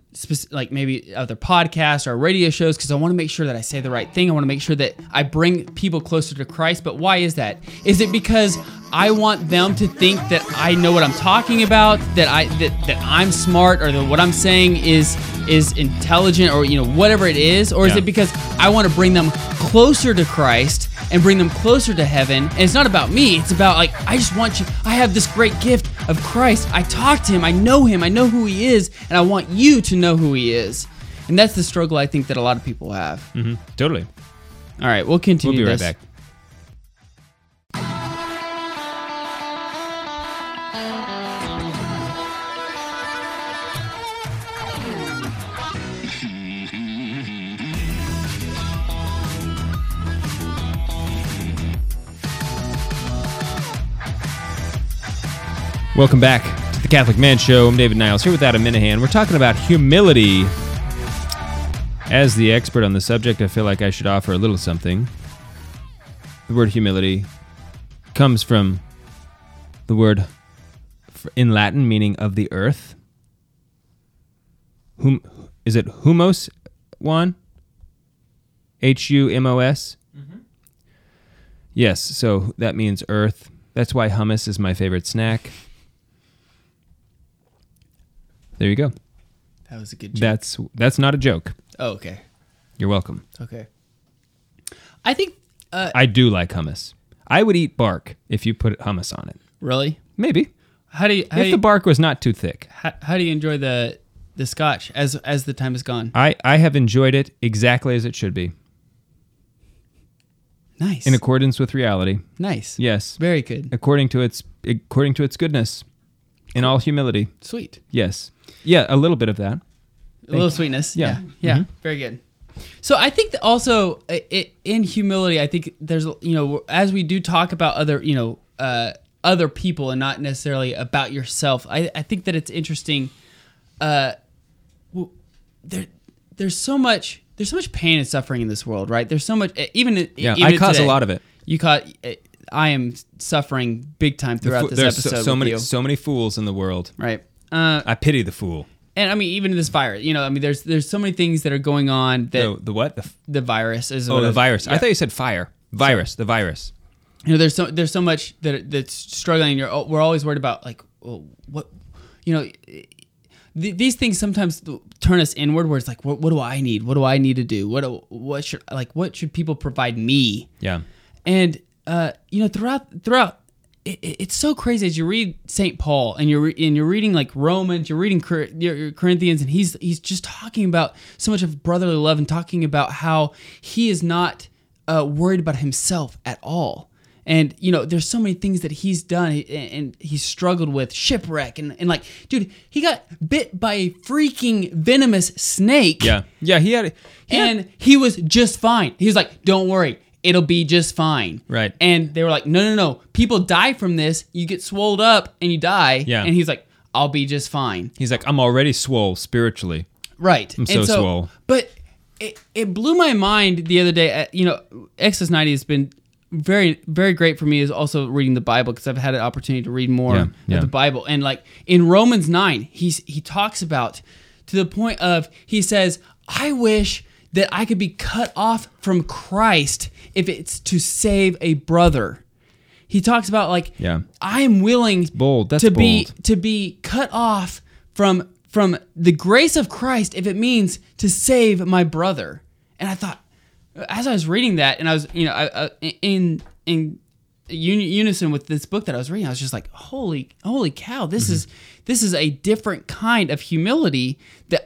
like maybe other podcasts or radio shows because I want to make sure that I say the right thing. I want to make sure that I bring people closer to Christ. But why is that? Is it because I want them to think that I know what I'm talking about, that I'm smart, or that what I'm saying is intelligent, or, you know, whatever it is? Or is it because I want to bring them closer to Christ and bring them closer to heaven? And it's not about me. It's about like, I just want you. I have this great gift of Christ. I talk to him. I know him. I know who he is. And I want you to know who he is. And that's the struggle I think that a lot of people have. Mm-hmm. Totally. All right. We'll continue this. We'll be right back. Welcome back to The Catholic Man Show. I'm David Niles here with Adam Minihan. We're talking about humility. As the expert on the subject, I feel like I should offer a little something. The word humility comes from the word in Latin meaning of the earth. Is it humos, Juan? H-U-M-O-S? Mm-hmm. Yes, so that means earth. That's why hummus is my favorite snack. There you go. That was a good joke. That's not a joke. Oh, okay. You're welcome. Okay. I think... I do like hummus. I would eat bark if you put hummus on it. Really? Maybe. If the bark was not too thick. How do you enjoy the scotch as the time is gone? I have enjoyed it exactly as it should be. Nice. In accordance with reality. Nice. Yes. Very good. According to its goodness. In all humility. Sweet. Yes. Yeah, a little bit of that. A little sweetness. Yeah. Yeah. Mm-hmm. Very good. So I think that also in humility, I think there's, you know, as we do talk about other, you know, other people and not necessarily about yourself, I think that it's interesting. There's so much pain and suffering in this world, right? There's so much, even I cause today, a lot of it. I am suffering big time throughout this episode. There's so many fools in the world, right? I pity the fool. And I mean, even this virus, you know, I mean, there's so many things that are going on. The virus is. Oh, the virus. Yeah. I thought you said fire. Virus. The virus. You know, there's so much that's struggling. We're always worried about like, well, what, you know. These things sometimes turn us inward, where it's like, what do I need? What do I need to do? What should people provide me? Yeah, and you know, throughout, it's so crazy as you read Saint Paul and you're reading like Romans, you're reading Corinthians, and he's just talking about so much of brotherly love and talking about how he is not worried about himself at all. And, you know, there's so many things that he's done and he's struggled with, shipwreck. And like, dude, he got bit by a freaking venomous snake. Yeah. Yeah, he was just fine. He was like, don't worry, it'll be just fine. Right. And they were like, no. People die from this. You get swolled up and you die. Yeah. And he's like, I'll be just fine. He's like, I'm already swole spiritually. Right. I'm so swole. But it blew my mind the other day. You know, Exodus 90 has been... very, very great for me is also reading the Bible, because I've had an opportunity to read more of the Bible. And like in Romans 9, he talks about, to the point of, he says, I wish that I could be cut off from Christ if it's to save a brother. He talks about I am willing to be cut off from the grace of Christ if it means to save my brother. And I thought, as I was reading that, and I was in unison with this book that I was reading, I was just like, holy cow, this is a different kind of humility that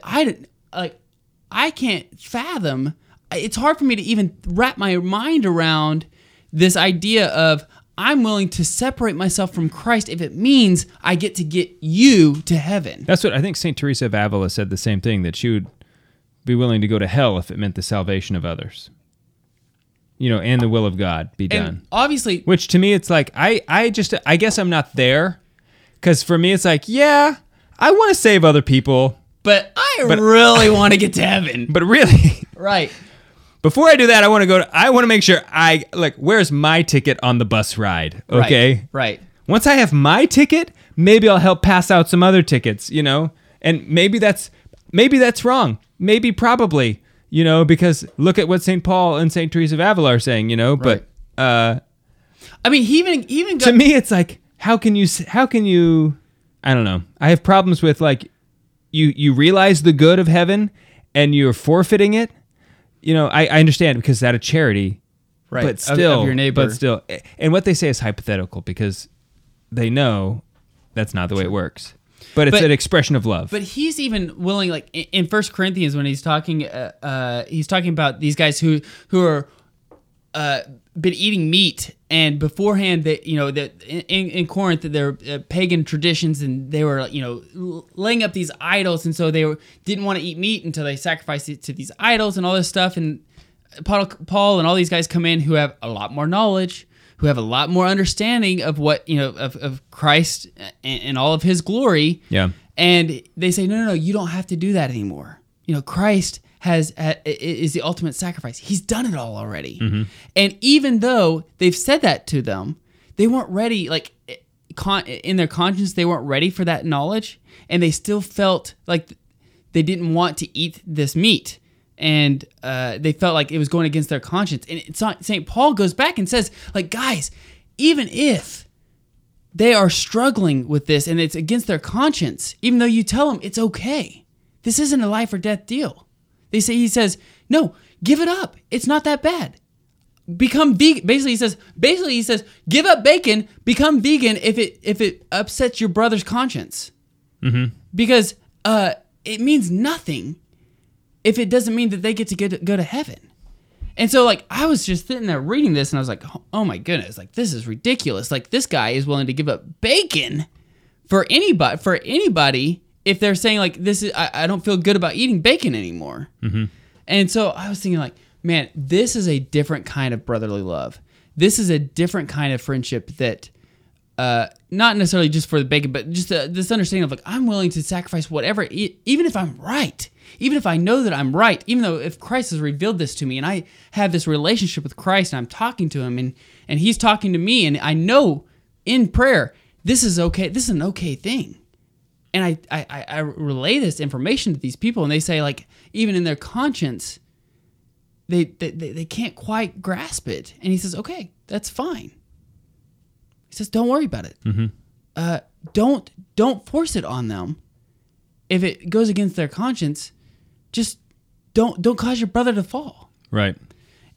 I can't fathom. It's hard for me to even wrap my mind around this idea of I'm willing to separate myself from Christ if it means I get to get you to heaven. That's what I think. Saint Teresa of Avila said the same thing, that she would be willing to go to hell if it meant the salvation of others. You know, and the will of God be done. And obviously, which to me, it's like I guess I'm not there, because for me, it's like, yeah, I want to save other people, but really want to get to heaven. But really, right before I do that, I want to make sure I where's my ticket on the bus ride? Okay, right. Once I have my ticket, maybe I'll help pass out some other tickets. You know, and maybe that's wrong. Maybe probably. You know, because look at what St. Paul and St. Teresa of Avila are saying, you know, right. But I mean, he even got, to me, it's like, how can you, I don't know. I have problems with you realize the good of heaven and you're forfeiting it. You know, I understand because it's out of charity, right? But still, of your neighbor. But still, and what they say is hypothetical because they know that's not the way it works. But it's an expression of love. But he's even willing, like in 1 Corinthians, when he's talking about these guys who are been eating meat, and beforehand that in Corinth there were pagan traditions, and they were laying up these idols, and so they didn't want to eat meat until they sacrificed it to these idols and all this stuff. And Paul and all these guys come in who have a lot more knowledge, who have a lot more understanding of what, of Christ and all of his glory. Yeah. And they say, no, you don't have to do that anymore. You know, Christ is the ultimate sacrifice. He's done it all already. Mm-hmm. And even though they've said that to them, they weren't ready, in their conscience, they weren't ready for that knowledge. And they still felt like they didn't want to eat this meat. And they felt like it was going against their conscience. And it's not, St. Paul goes back and says, guys, even if they are struggling with this and it's against their conscience, even though you tell them it's okay, this isn't a life or death deal. He says, no, give it up. It's not that bad. Become vegan. Basically, he says, give up bacon, become vegan if it upsets your brother's conscience, mm-hmm. because it means nothing if it doesn't mean that they get to go to heaven. And so I was just sitting there reading this and I was like, oh my goodness, this is ridiculous. This guy is willing to give up bacon for anybody if they're saying this is, I don't feel good about eating bacon anymore. Mm-hmm. And so I was thinking man, this is a different kind of brotherly love. This is a different kind of friendship that not necessarily just for the bacon, but just this understanding of I'm willing to sacrifice whatever, even if I'm right. Even if I know that I'm right, even though if Christ has revealed this to me and I have this relationship with Christ and I'm talking to him and he's talking to me and I know in prayer, this is okay. This is an okay thing. And I relay this information to these people and they say even in their conscience, they can't quite grasp it. And he says, okay, that's fine. He says, don't worry about it. Mm-hmm. Don't force it on them. If it goes against their conscience, just don't cause your brother to fall. Right.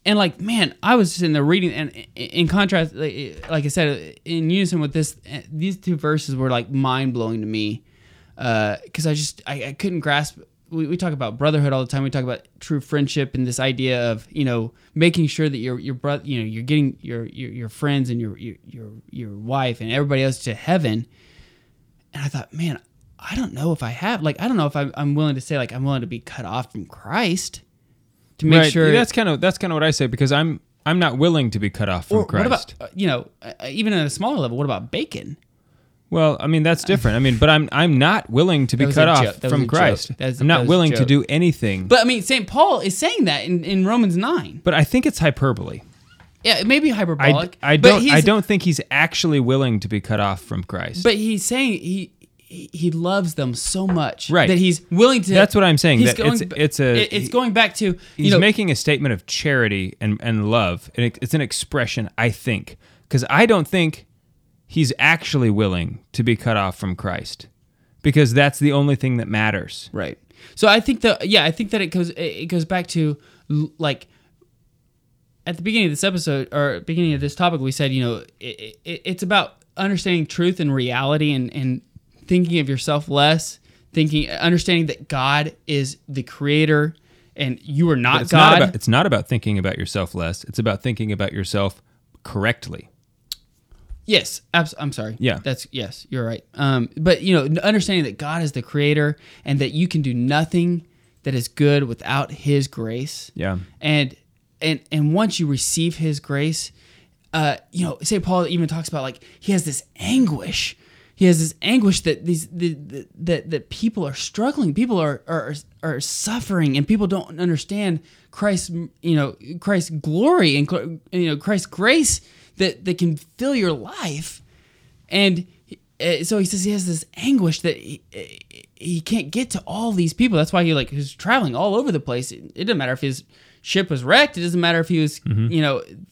And man, I was just in the reading, and in contrast, like I said, in unison with this, these two verses were mind blowing to me, because I couldn't grasp. We talk about brotherhood all the time. We talk about true friendship and this idea of making sure that your brother, you're getting your friends and your wife and everybody else to heaven. And I thought, man, I don't know if I have, I don't know if I'm willing to say, I'm willing to be cut off from Christ to make right. sure. That's kind of what I say, because I'm not willing to be cut off from Christ. What about, even at a smaller level, what about bacon? Well, I mean, that's different. But I'm not willing to be cut off from Christ. I'm not willing to do anything. But I mean, St. Paul is saying that in Romans 9. But I think it's hyperbole. Yeah, it may be hyperbolic. I don't think he's actually willing to be cut off from Christ. But he's saying he loves them so much that he's willing to. That's what I'm saying. That going, it's going back to, he's making a statement of charity and love. And it's an expression, I think, because I don't think he's actually willing to be cut off from Christ, because that's the only thing that matters. Right. So I think that, I think that it goes back to, like, at the beginning of this episode, or beginning of this topic, we said, it's about understanding truth and reality, and thinking of yourself less, understanding that God is the creator and you are not God. It's not about thinking about yourself less. It's about thinking about yourself correctly. Yes, I'm sorry. Yeah. Yes, you're right. But, understanding that God is the creator and that you can do nothing that is good without his grace. Yeah. And once you receive his grace, St. Paul even talks about, like, he has this anguish. He has this anguish that that people are struggling, people are suffering, and people don't understand Christ's, Christ's glory and Christ's grace that can fill your life. And so he says he has this anguish that he can't get to all these people. That's why he's traveling all over the place. It doesn't matter if his ship was wrecked. It doesn't matter if he was,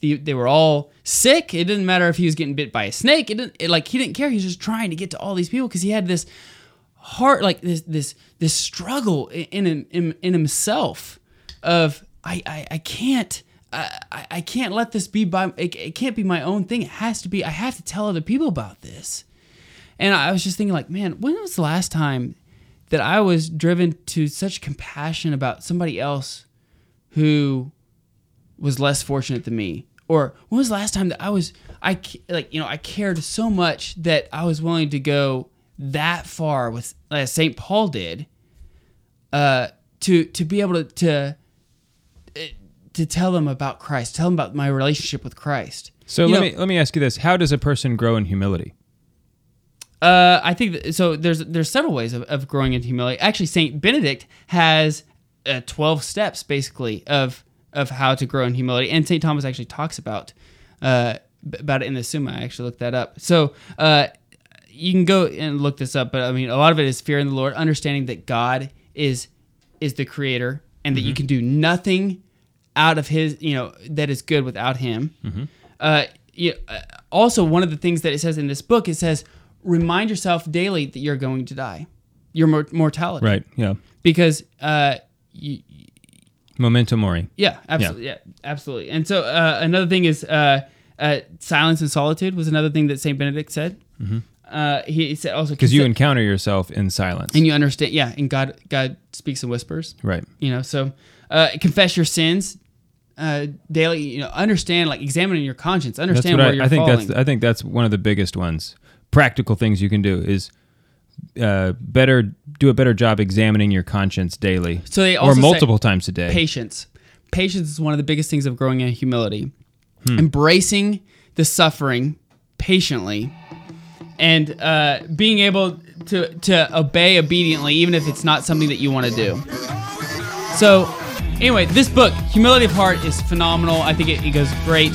they were all sick. It didn't matter if he was getting bit by a snake. He didn't care. He's just trying to get to all these people because he had this heart, like this struggle in himself of, I can't let this be it can't be my own thing. It has to be, I have to tell other people about this. And I was just thinking, like, man, when was the last time that I was driven to such compassion about somebody else who was less fortunate than me? Or when was the last time that I cared so much that I was willing to go that far with, as St. Paul did, to be able to tell them about Christ, tell them about my relationship with Christ. So let me ask you this: how does a person grow in humility? I think so. There's several ways of growing in humility. Actually, Saint Benedict has 12 steps basically of how to grow in humility, and Saint Thomas actually talks about it in the Summa. I actually looked that up. So you can go and look this up. But I mean, a lot of it is fear in the Lord, understanding that God is the creator, and that you can do nothing out of his, that is good without him. Mm-hmm. Also, one of the things that it says in this book, it says, remind yourself daily that you're going to die, your mortality. Right. Yeah. Because memento mori. Yeah. Absolutely. Yeah. Absolutely. And so another thing is silence and solitude was another thing that Saint Benedict said. Mm-hmm. He said also because you encounter yourself in silence and you understand. Yeah. And God speaks in whispers. Right. So. Confess your sins daily. Understand, like, examining your conscience. Understand where you're falling. I think that's one of the biggest ones. Practical things you can do is do a better job examining your conscience daily, or multiple times a day. Patience is one of the biggest things of growing in humility. Embracing the suffering patiently, and being able to obey obediently, even if it's not something that you want to do. So. Anyway, this book, Humility of Heart, is phenomenal. I think it goes great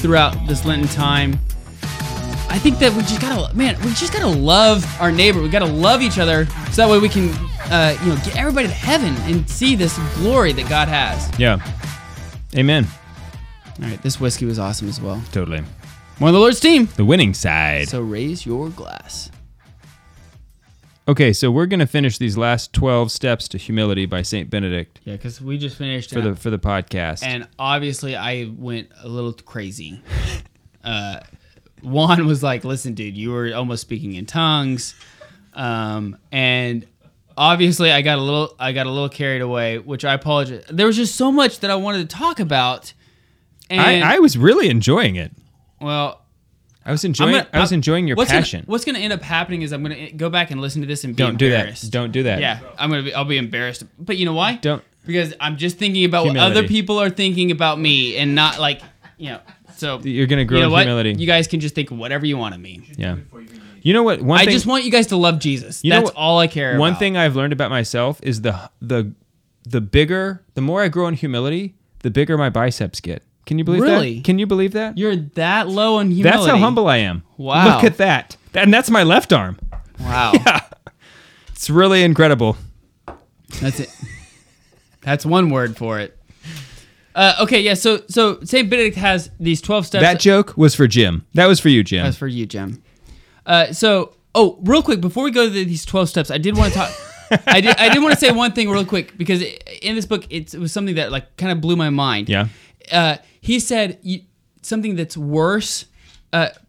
throughout this Lenten time. I think that we just gotta love our neighbor. We gotta love each other, so that way we can, get everybody to heaven and see this glory that God has. Yeah. Amen. All right, this whiskey was awesome as well. Totally. One of the Lord's team. The winning side. So raise your glass. Okay, so we're going to finish these last 12 steps to humility by St. Benedict. Yeah, because we just finished for the podcast. And obviously I went a little crazy. Juan was like, listen, dude, you were almost speaking in tongues. And obviously I got a little carried away, which I apologize. There was just so much that I wanted to talk about. And I was really enjoying it. Well, I was enjoying your passion. What's going to end up happening is I'm going to go back and listen to this and be embarrassed. Don't do that. Yeah, I'll be embarrassed. But you know why? Don't. Because I'm just thinking about humility. What other people are thinking about me, and not so you're going to grow in humility. You guys can just think whatever you want of me. Yeah. You know what? I just want you guys to love Jesus. That's all I care about. One thing I've learned about myself is the more I grow in humility, the bigger my biceps get. Can you believe that? Can you believe that? You're that low in humility. That's how humble I am. Wow. Look at that. And that's my left arm. Wow. Yeah. It's really incredible. That's it. That's one word for it. Okay, yeah, so St. Benedict has these 12 steps. That joke was for Jim. That was for you, Jim. That's for you, Jim. So, real quick, before we go to these 12 steps, I did want to talk... I did want to say one thing real quick, because in this book, it was something that like kind of blew my mind. Yeah. He said something that's worse.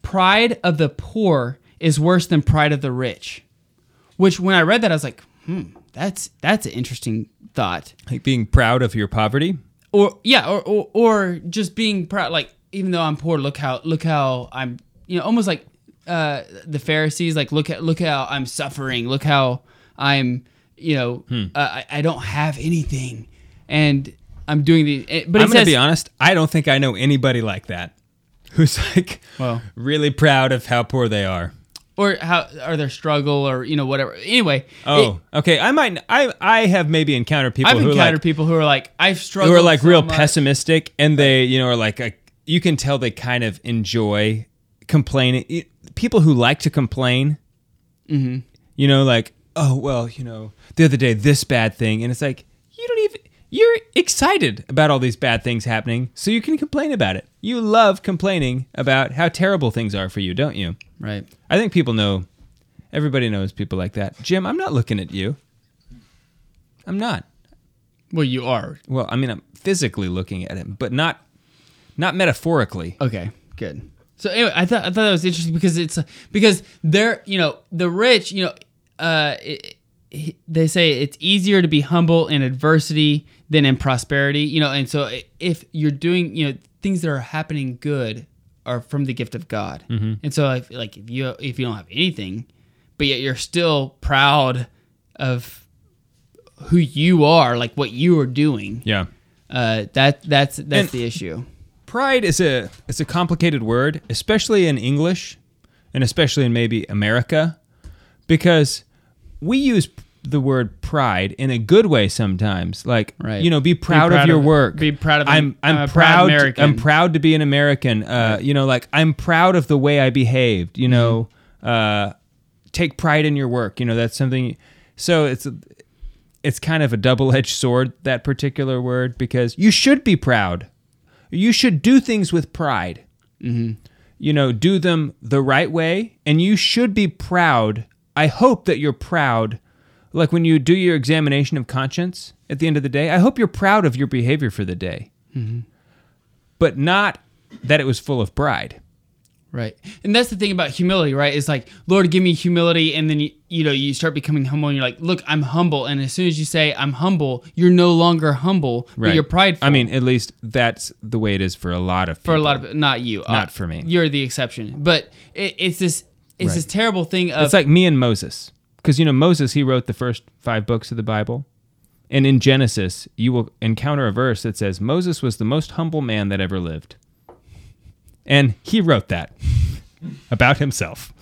Pride of the poor is worse than pride of the rich. Which, when I read that, I was like, that's an interesting thought. Like being proud of your poverty? Or just being proud, like, even though I'm poor, look how I'm, almost like the Pharisees, like, look how I'm suffering, look how I'm, I don't have anything, and I'm doing these. But I'm going to be honest, I don't think I know anybody like that, who's like really proud of how poor they are, or how or their struggle, or whatever. Anyway. Oh, okay. I have maybe encountered people who are like I've struggled. Who are like so real much. Pessimistic, and they are like you can tell they kind of enjoy complaining. People who like to complain, mm-hmm. Like. Oh, well, the other day, this bad thing. And it's like, you're excited about all these bad things happening, so you can complain about it. You love complaining about how terrible things are for you, don't you? Right. I think everybody knows people like that. Jim, I'm not looking at you. I'm not. Well, you are. Well, I mean, I'm physically looking at him, but not metaphorically. Okay, good. So anyway, I thought that was interesting because they're, the rich, they say it's easier to be humble in adversity than in prosperity, and so if you're doing, things that are happening good are from the gift of God. Mm-hmm. And so if you don't have anything, but yet you're still proud of who you are, like what you are doing. Yeah. That's the issue. Pride is a complicated word, especially in English and especially in maybe America. Because we use the word pride in a good way sometimes, like right. Be proud of your work. Be proud of. I'm proud. American. I'm proud to be an American. Right. Like I'm proud of the way I behaved. Mm-hmm. Take pride in your work. That's something. So it's kind of a double-edged sword, that particular word, because you should be proud. You should do things with pride. Mm-hmm. Do them the right way, and you should be proud. I hope that you're proud, like when you do your examination of conscience at the end of the day, I hope you're proud of your behavior for the day, mm-hmm. but not that it was full of pride. Right. And that's the thing about humility, right? It's like, Lord, give me humility. And then, you start becoming humble and you're like, look, I'm humble. And as soon as you say I'm humble, you're no longer humble, right. But you're prideful. I mean, at least that's the way it is for a lot of people. For a lot of, not you. Not for me. You're the exception. But it's this... It's right. This terrible thing of... It's like me and Moses. Because, Moses, he wrote the first 5 books of the Bible. And in Genesis, you will encounter a verse that says, Moses was the most humble man that ever lived. And he wrote that about himself.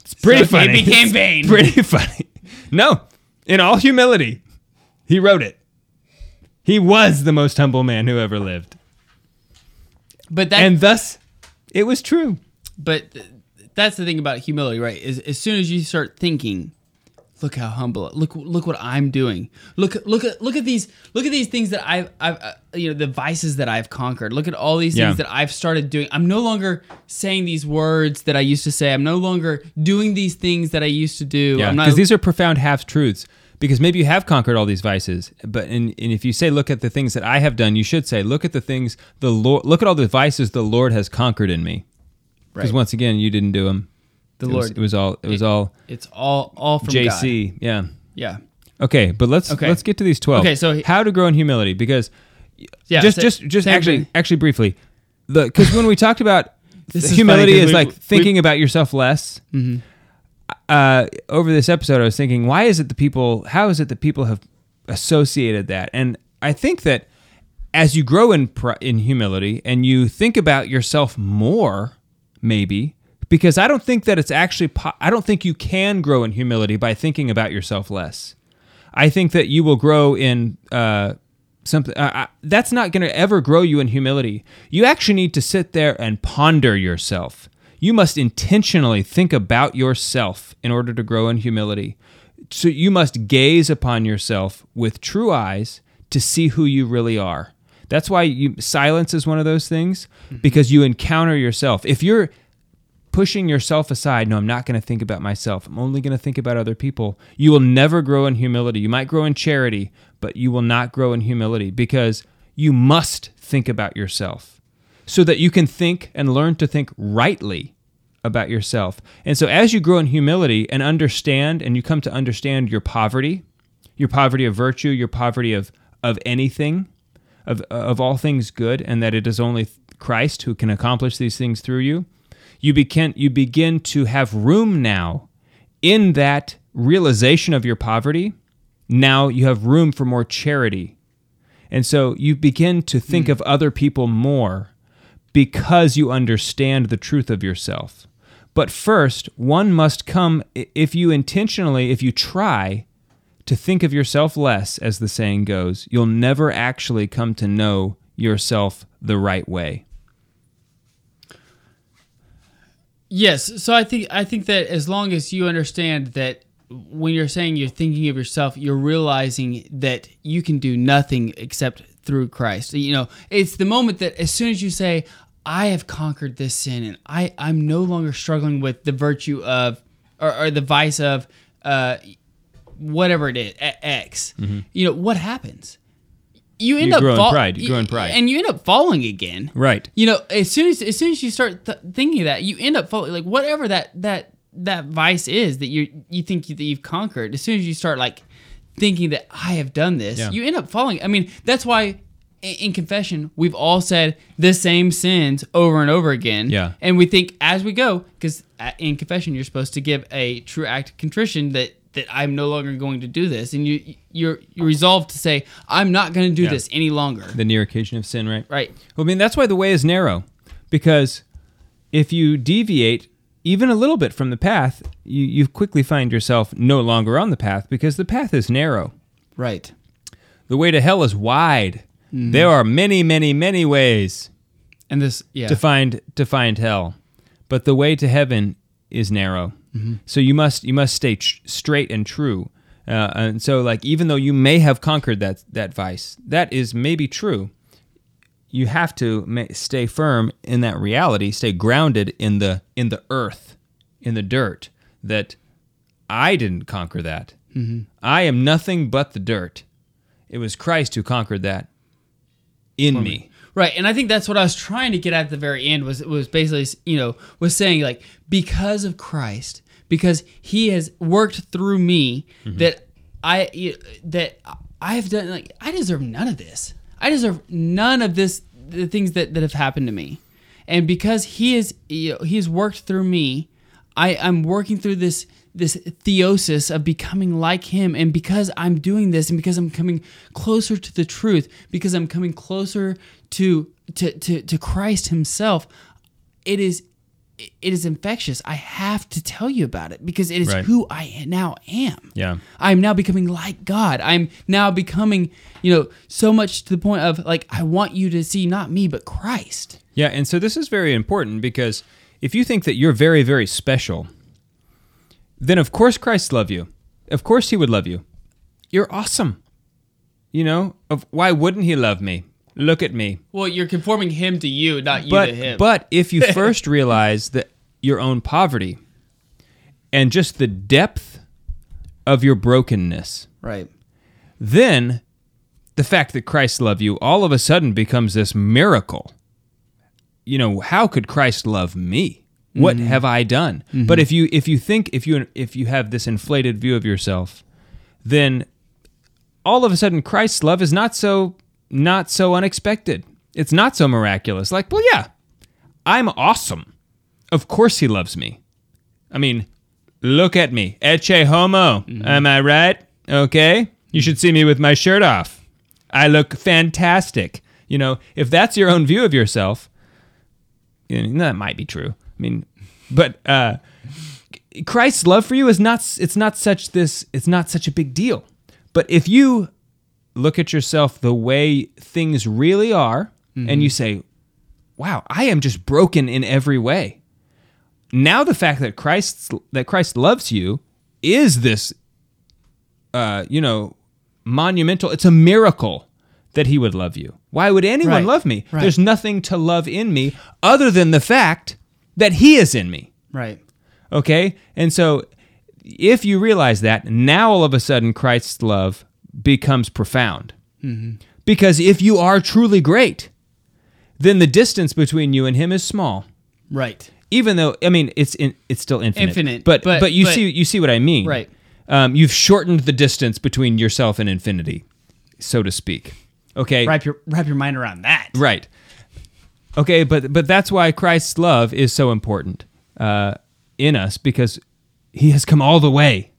It's pretty funny. He became vain. It's pretty funny. No, in all humility, he wrote it. He was the most humble man who ever lived. And thus, it was true. But that's the thing about humility, right? Is as soon as you start thinking, look how humble. Look what I'm doing. Look at these things that I've the vices that I've conquered. Look at all these things that I've started doing. I'm no longer saying these words that I used to say. I'm no longer doing these things that I used to do. Yeah, because these are profound half-truths. Because maybe you have conquered all these vices, but and if you say, look at the things that I have done, you should say, look at the things the Lord. Look at all the vices the Lord has conquered in me. Because once again, you didn't do them. It was all. It's all from JC. God. Yeah. Yeah. Okay, but let's get to these 12. Okay, so how to grow in humility? Because actually briefly, because when we talked about humility is like thinking about yourself less. Mm-hmm. Over this episode, I was thinking, how is it that people have associated that? And I think that as you grow in humility and you think about yourself more. Maybe, because I don't think that it's actually... I don't think you can grow in humility by thinking about yourself less. I think that you will grow in something... that's not going to ever grow you in humility. You actually need to sit there and ponder yourself. You must intentionally think about yourself in order to grow in humility. So you must gaze upon yourself with true eyes to see who you really are. That's why silence is one of those things, because you encounter yourself. If you're pushing yourself aside, no, I'm not going to think about myself, I'm only going to think about other people, you will never grow in humility. You might grow in charity, but you will not grow in humility, because you must think about yourself so that you can think and learn to think rightly about yourself. And so as you grow in humility and understand, and you come to understand your poverty of virtue, your poverty of anything, of all things good, and that it is only Christ who can accomplish these things through you, you begin to have room now in that realization of your poverty. Now you have room for more charity. And so you begin to think of other people more because you understand the truth of yourself. But first, one must come, if you try to think of yourself less, as the saying goes, you'll never actually come to know yourself the right way. Yes, so I think that as long as you understand that when you're saying you're thinking of yourself, you're realizing that you can do nothing except through Christ. You know, it's the moment that as soon as you say, I have conquered this sin and I'm no longer struggling with the virtue of or the vice of whatever it is, X, you know, what happens? You end up growing pride, and you end up falling again. Right. You know, as soon as you start thinking that, you end up falling. Like whatever that vice is that you think that you've conquered. As soon as you start like thinking that I have done this, you end up falling. I mean, that's why in confession we've all said the same sins over and over again. Yeah. And we think as we go, because in confession you're supposed to give a true act of contrition that I'm no longer going to do this, and you're resolved to say, I'm not going to do this any longer. The near occasion of sin, right? Right. Well, I mean, that's why the way is narrow, because if you deviate even a little bit from the path, you quickly find yourself no longer on the path, because the path is narrow. Right. The way to hell is wide. Mm-hmm. There are many, many, many ways and this, to find hell, but the way to heaven is narrow. So you must stay straight and true, and so like even though you may have conquered that vice, that is maybe true, you have to stay firm in that reality, stay grounded in the earth, in the dirt. That I didn't conquer that. I am nothing but the dirt. It was Christ who conquered that in me. Right, and I think that's what I was trying to get at the very end was basically, you know, was saying like because of Christ. Because he has worked through me, that I've done. Like I deserve none of this. I deserve none of this. The things that have happened to me, and because he has worked through me, I'm working through this theosis of becoming like him. And because I'm doing this, and because I'm coming closer to the truth, because I'm coming closer to Christ himself, it is infectious. I have to tell you about it because it is who I now am. Yeah. I'm now becoming like God. I'm now becoming, you know, so much to the point of like, I want you to see not me, but Christ. Yeah. And so this is very important, because if you think that you're very, very special, then of course Christ loved you. Of course he would love you. You're awesome. You know, why wouldn't he love me? Look at me. Well, you're conforming him to you, not you to him. But if you first realize that your own poverty and just the depth of your brokenness, right? Then the fact that Christ loved you all of a sudden becomes this miracle. You know, how could Christ love me? What have I done? But if you have this inflated view of yourself, then all of a sudden Christ's love is not so unexpected. It's not so miraculous. Like, well, yeah, I'm awesome. Of course he loves me. I mean, look at me. Ecce homo. Am I right? Okay. You should see me with my shirt off. I look fantastic. You know, if that's your own view of yourself, that might be true. I mean, but Christ's love for you is it's not such a big deal. But if you look at yourself the way things really are, and you say, wow, I am just broken in every way. now the fact that Christ loves you is this, monumental. It's a miracle that he would love you. Why would anyone love me? Right. There's nothing to love in me other than the fact that he is in me. Right. Okay? And so if you realize that, now all of a sudden Christ's love becomes profound. Mm-hmm. Because if you are truly great, then the distance between you and him is small. Right. Even though, I mean, it's still infinite. Infinite. But you see what I mean. Right. You've shortened the distance between yourself and infinity, so to speak. Okay. Wrap your mind around that. Right. Okay, but that's why Christ's love is so important in us, because he has come all the way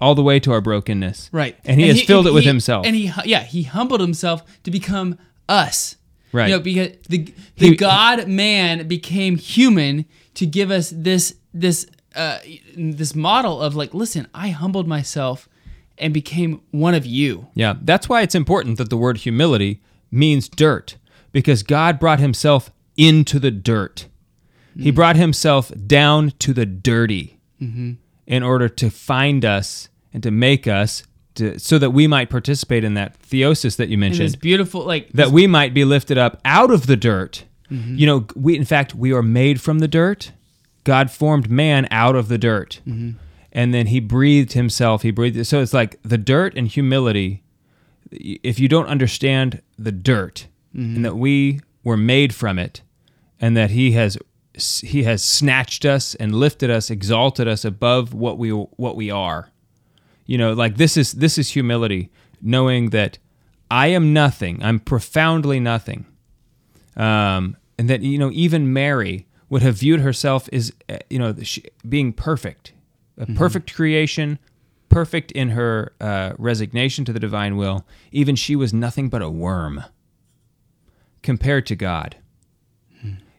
to our brokenness. Right. And he has filled it with himself. And he humbled himself to become us. Right. You know, because the God-man became human to give us this model of like, listen, I humbled myself and became one of you. Yeah, that's why it's important that the word humility means dirt, because God brought himself into the dirt. Mm-hmm. He brought himself down to the dirty in order to find us and to make us, so that we might participate in that theosis that you mentioned. It's beautiful, we might be lifted up out of the dirt. Mm-hmm. You know, we are made from the dirt. God formed man out of the dirt, and then he breathed. So it's like the dirt and humility. If you don't understand the dirt and that we were made from it, and that he has snatched us and lifted us, exalted us above what we are. You know, like this is humility, knowing that I am nothing. I'm profoundly nothing, and that even Mary would have viewed herself as being perfect, a perfect creation, perfect in her resignation to the divine will. Even she was nothing but a worm compared to God.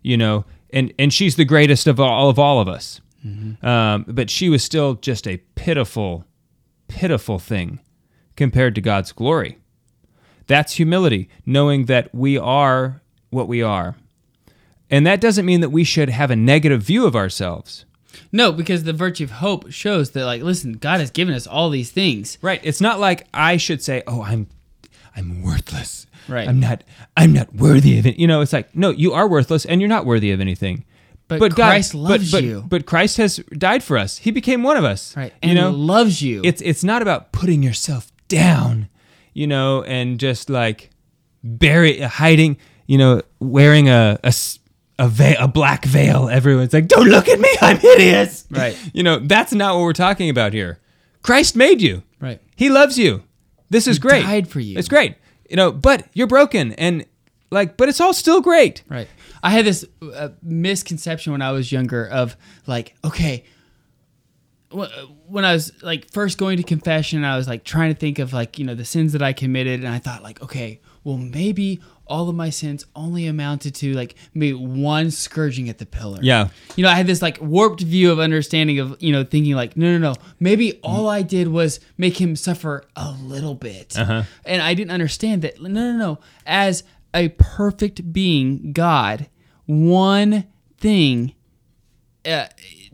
You know, and she's the greatest of all of us, but she was still just a pitiful thing compared to God's glory. That's humility, knowing that we are what we are. And that doesn't mean that we should have a negative view of ourselves. No, because the virtue of hope shows that, like, listen, God has given us all these things. Right. It's not like I should say, oh, I'm worthless. Right. I'm not worthy of it. You know, it's like, no, you are worthless and you're not worthy of anything. But Christ loves you. But Christ has died for us. He became one of us. Right. And loves you. It's not about putting yourself down, and just like hiding, wearing a black veil. Everyone's like, don't look at me, I'm hideous. Right. That's not what we're talking about here. Christ made you. Right. He loves you. This is great. He died for you. It's great. But you're broken and but it's all still great. Right. I had this misconception when I was younger of when I was first going to confession, I was trying to think of the sins that I committed, and I thought maybe all of my sins only amounted to maybe one scourging at the pillar. Yeah. I had this warped view of understanding of, thinking no. Maybe all I did was make him suffer a little bit. Uh-huh. And I didn't understand that. No. As a perfect being, God, one thing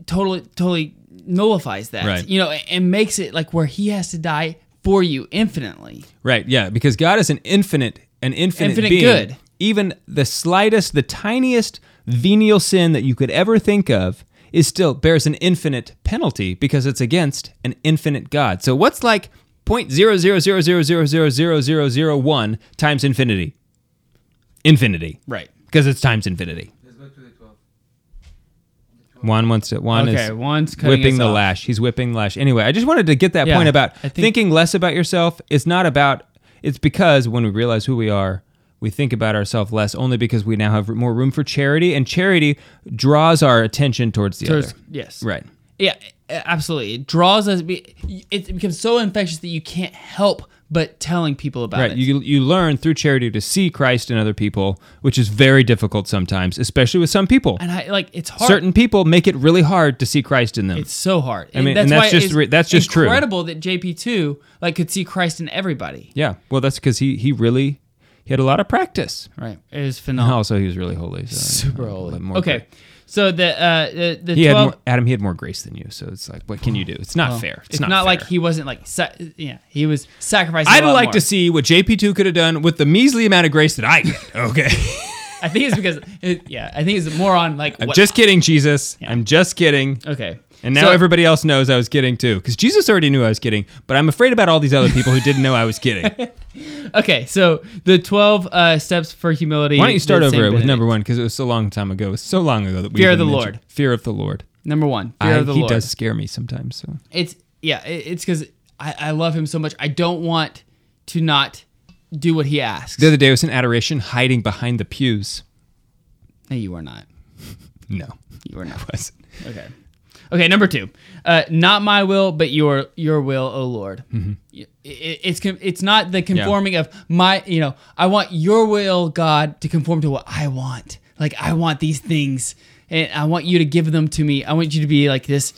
totally nullifies that. Right. And makes it where he has to die for you infinitely. Right. Yeah. Because God is an infinite being. Good. Even the tiniest venial sin that you could ever think of bears an infinite penalty because it's against an infinite God. So what's 0.00000000001 times infinity? Infinity. Right. Because it's times infinity. Let's go to the 12. Juan wants to. Juan's whipping the lash. He's whipping lash. Anyway, I just wanted to get that point about thinking less about yourself. It's not about. It's because when we realize who we are, we think about ourselves less, only because we now have more room for charity, and charity draws our attention towards the other. Yes. Right. Yeah, absolutely. It draws us. It becomes so infectious that you can't help but telling people about it. Right. You learn through charity to see Christ in other people, which is very difficult sometimes, especially with some people. And it's hard. Certain people make it really hard to see Christ in them. It's so hard. I mean, that's just true. It's incredible that JP2 could see Christ in everybody. Yeah. Well, that's because he had a lot of practice. Right. It was phenomenal. And also, he was really holy. So, super holy. Okay. So the he 12 had more, Adam, he had more grace than you, so it's like, what can you do? It's not fair. It's not fair. Like he wasn't like, he was sacrificing. I'd like to see what JP2 could have done with the measly amount of grace that I get. Okay. I think it's because, I think it's more on like. I'm just kidding, Jesus. Yeah. I'm just kidding. Okay. And now everybody else knows I was kidding too, because Jesus already knew I was kidding, but I'm afraid about all these other people who didn't know I was kidding. Okay, so the 12 steps for humility. Why don't you start over it with number one, because it was so long time ago. It was so long ago that we fear of the Lord. Fear of the Lord. Number one, fear of the Lord. He does scare me sometimes. So it's because I love him so much. I don't want to not do what he asks. The other day was an adoration hiding behind the pews. No, you were not. No. You were not. I wasn't. Okay. Okay, number two, not my will, but your will, O Lord. Mm-hmm. It's not the conforming of my, I want your will, God, to conform to what I want. Like, I want these things, and I want you to give them to me. I want you to be like this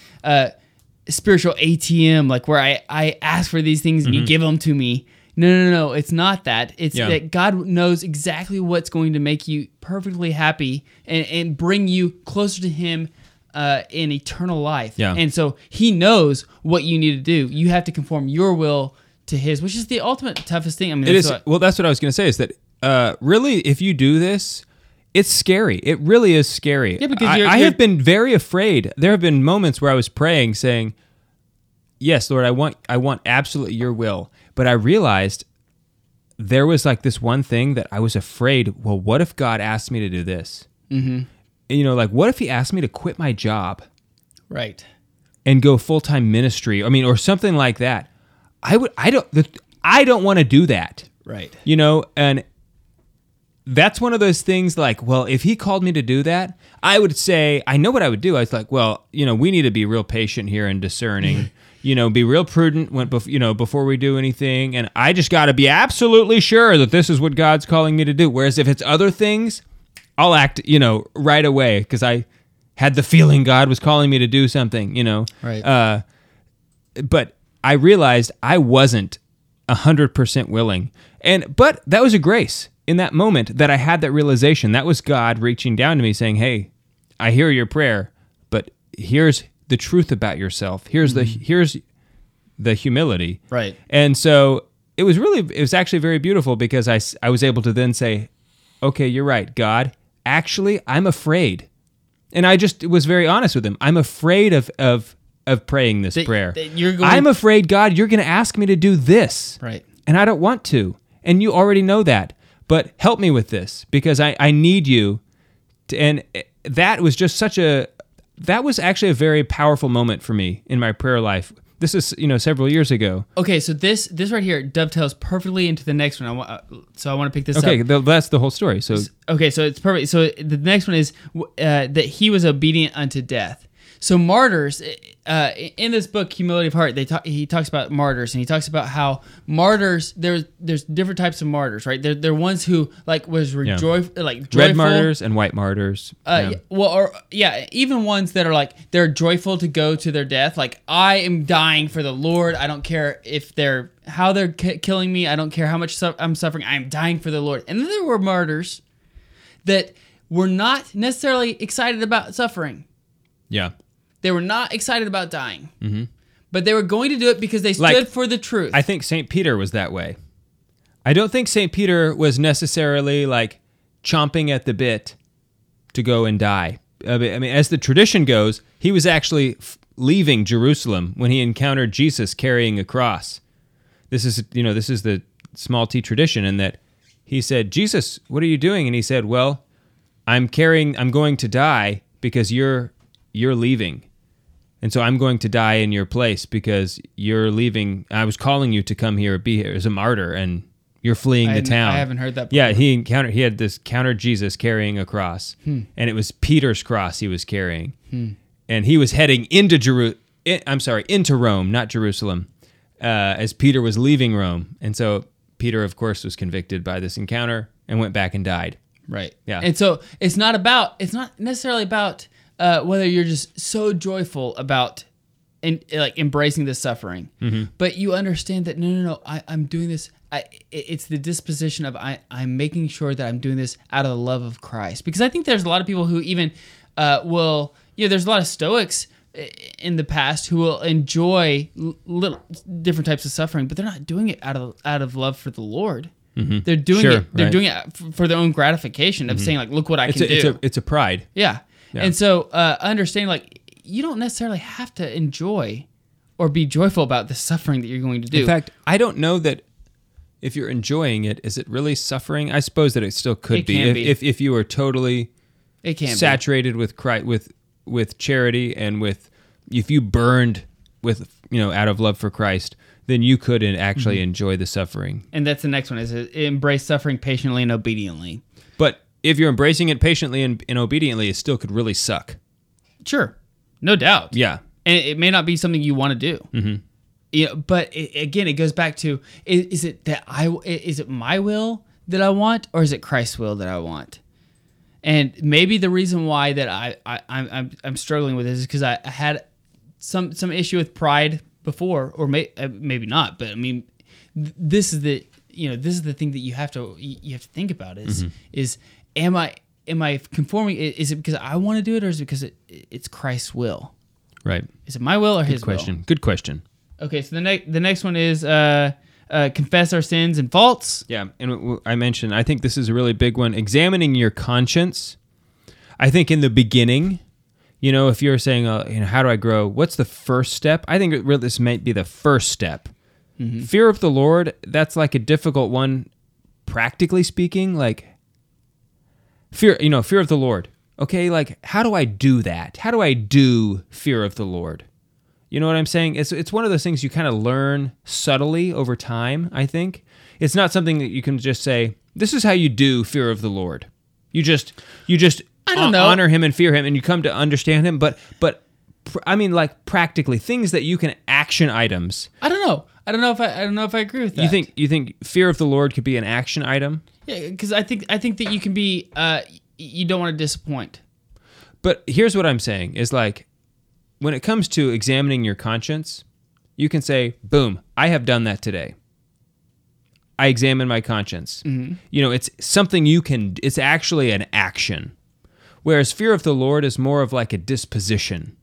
spiritual ATM, like where I ask for these things and you give them to me. No, it's not that. It's that God knows exactly what's going to make you perfectly happy and bring you closer to him in eternal life. Yeah. And so he knows what you need to do. You have to conform your will to his, which is the ultimate toughest thing. I mean, that's what I was going to say, is that really, if you do this, it's scary. It really is scary. Yeah, because I have been very afraid. There have been moments where I was praying, saying, yes, Lord, I want absolutely your will. But I realized there was like this one thing that I was afraid, well, what if God asked me to do this? Mm-hmm. Like, what if he asked me to quit my job? Right. And go full-time ministry, or something like that. I don't want to do that. Right. And that's one of those things like, well, if he called me to do that, I would say, I know what I would do. I was like, well, we need to be real patient here and discerning, be real prudent before we do anything. And I just got to be absolutely sure that this is what God's calling me to do. Whereas if it's other things, I'll act, right away, because I had the feeling God was calling me to do something, Right. But I realized I wasn't 100% willing, but that was a grace in that moment that I had that realization. That was God reaching down to me saying, "Hey, I hear your prayer, but here's the truth about yourself. Here's the humility." Right. And so it was actually very beautiful, because I was able to then say, okay, you're right, God. Actually, I'm afraid. And I just was very honest with him. I'm afraid of praying this prayer. I'm afraid, God, you're going to ask me to do this. Right. And I don't want to. And you already know that. But help me with this, because I need you. And that was just that was actually a very powerful moment for me in my prayer life. This is, several years ago. Okay, so this right here dovetails perfectly into the next one. I want to pick this up. Okay, that's the whole story. So it's perfect. So the next one is that he was obedient unto death. So martyrs, in this book, Humility of Heart, he talks about martyrs, and he talks about how martyrs, there's different types of martyrs, right? They're ones who joyful. Red martyrs and white martyrs. Even ones that are like, they're joyful to go to their death. Like, I am dying for the Lord. I don't care if how they're killing me. I don't care how much I'm suffering. I am dying for the Lord. And then there were martyrs that were not necessarily excited about suffering. Yeah. They were not excited about dying, but they were going to do it because they stood for the truth. I think Saint Peter was that way. I don't think Saint Peter was necessarily like chomping at the bit to go and die. As the tradition goes, he was actually leaving Jerusalem when he encountered Jesus carrying a cross. This is the small t tradition, in that he said, "Jesus, what are you doing?" And he said, "Well, I'm going to die because you're leaving. And so I'm going to die in your place because you're leaving. I was calling you to come here, be here as a martyr, and you're fleeing the town." I haven't heard that before. Yeah, he had Jesus carrying a cross, and it was Peter's cross he was carrying. And he was heading into Rome, not Jerusalem, as Peter was leaving Rome. And so Peter, of course, was convicted by this encounter and went back and died. Right. Yeah. And so it's not necessarily about whether you're just so joyful about embracing the suffering, but you understand that no, I'm doing this. It's the disposition of I'm making sure that I'm doing this out of the love of Christ, because I think there's a lot of people who even will, you know, there's a lot of Stoics in the past who will enjoy little different types of suffering, but they're not doing it out of love for the Lord. Mm-hmm. They're doing it for their own gratification of saying, like, look what I can do. It's a pride. Yeah. And so understanding, like, you don't necessarily have to enjoy or be joyful about the suffering that you're going to do. In fact, I don't know that if you're enjoying it, is it really suffering? I suppose that it still could be. If you are totally saturated with Christ, with charity, and with, if you burned with, you know, out of love for Christ, then you could actually enjoy the suffering. And that's the next one, is embrace suffering patiently and obediently. But if you're embracing it patiently and obediently, it still could really suck. Sure. No doubt. Yeah. And it may not be something you want to do. Mm-hmm. You know, but again, it goes back to, is it my will that I want, or is it Christ's will that I want? And maybe the reason why that I'm struggling with this is because I had some issue with pride before, or maybe not. But I mean, this is the thing that you have to think about is am I conforming? Is it because I want to do it, or is it because it's Christ's will? Right. Is it my will or His question? Will? Good question. Okay, so the next one is confess our sins and faults. Yeah, and I mentioned, I think this is a really big one, examining your conscience. I think in the beginning, you know, if you're saying, how do I grow? What's the first step? I think this might be the first step. Mm-hmm. Fear of the Lord, that's like a difficult one, practically speaking. Like, fear of the Lord. Okay, like, how do I do that? How do I do fear of the Lord? You know what I'm saying? It's one of those things you kind of learn subtly over time, I think. It's not something that you can just say, this is how you do fear of the Lord. You just I don't know. Honor Him and fear Him, and you come to understand Him. But I mean, like, practically, things that you can action items. I don't know if I agree with that. You think fear of the Lord could be an action item? Yeah, because I think that you can be... you don't want to disappoint. But here's what I'm saying is, like, when it comes to examining your conscience, you can say, boom, I have done that today. I examine my conscience. Mm-hmm. You know, it's something it's actually an action. Whereas fear of the Lord is more of like a disposition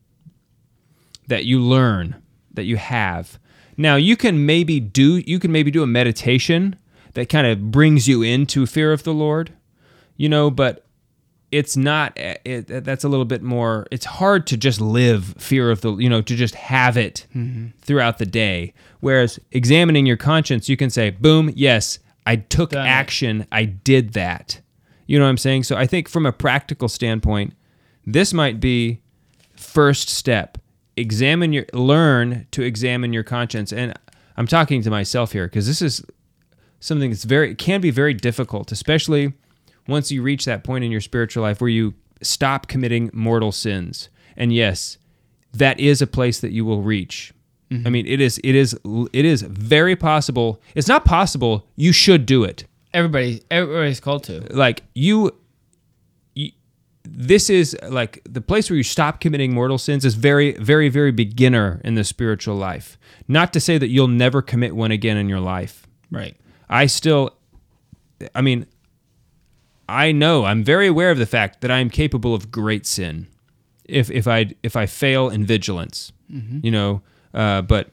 that you learn, that you have. Now, you can maybe do a meditation that kind of brings you into fear of the Lord, you know, but it's not, that's a little bit more, it's hard to just live fear of the, you know, to just have it throughout the day. Whereas examining your conscience, you can say, boom, yes, I took action. I did that. You know what I'm saying? So I think from a practical standpoint, this might be first step. Learn to examine your conscience. And I'm talking to myself here, because this is something that's can be very difficult, especially once you reach that point in your spiritual life where you stop committing mortal sins. And yes, that is a place that you will reach. Mm-hmm. I mean, it is very possible. It's not possible. You should do it. Everybody's called to. Like, this is like the place where you stop committing mortal sins is very, very, very beginner in the spiritual life. Not to say that you'll never commit one again in your life. Right. I know, I'm very aware of the fact that I am capable of great sin if I fail in vigilance, you know. But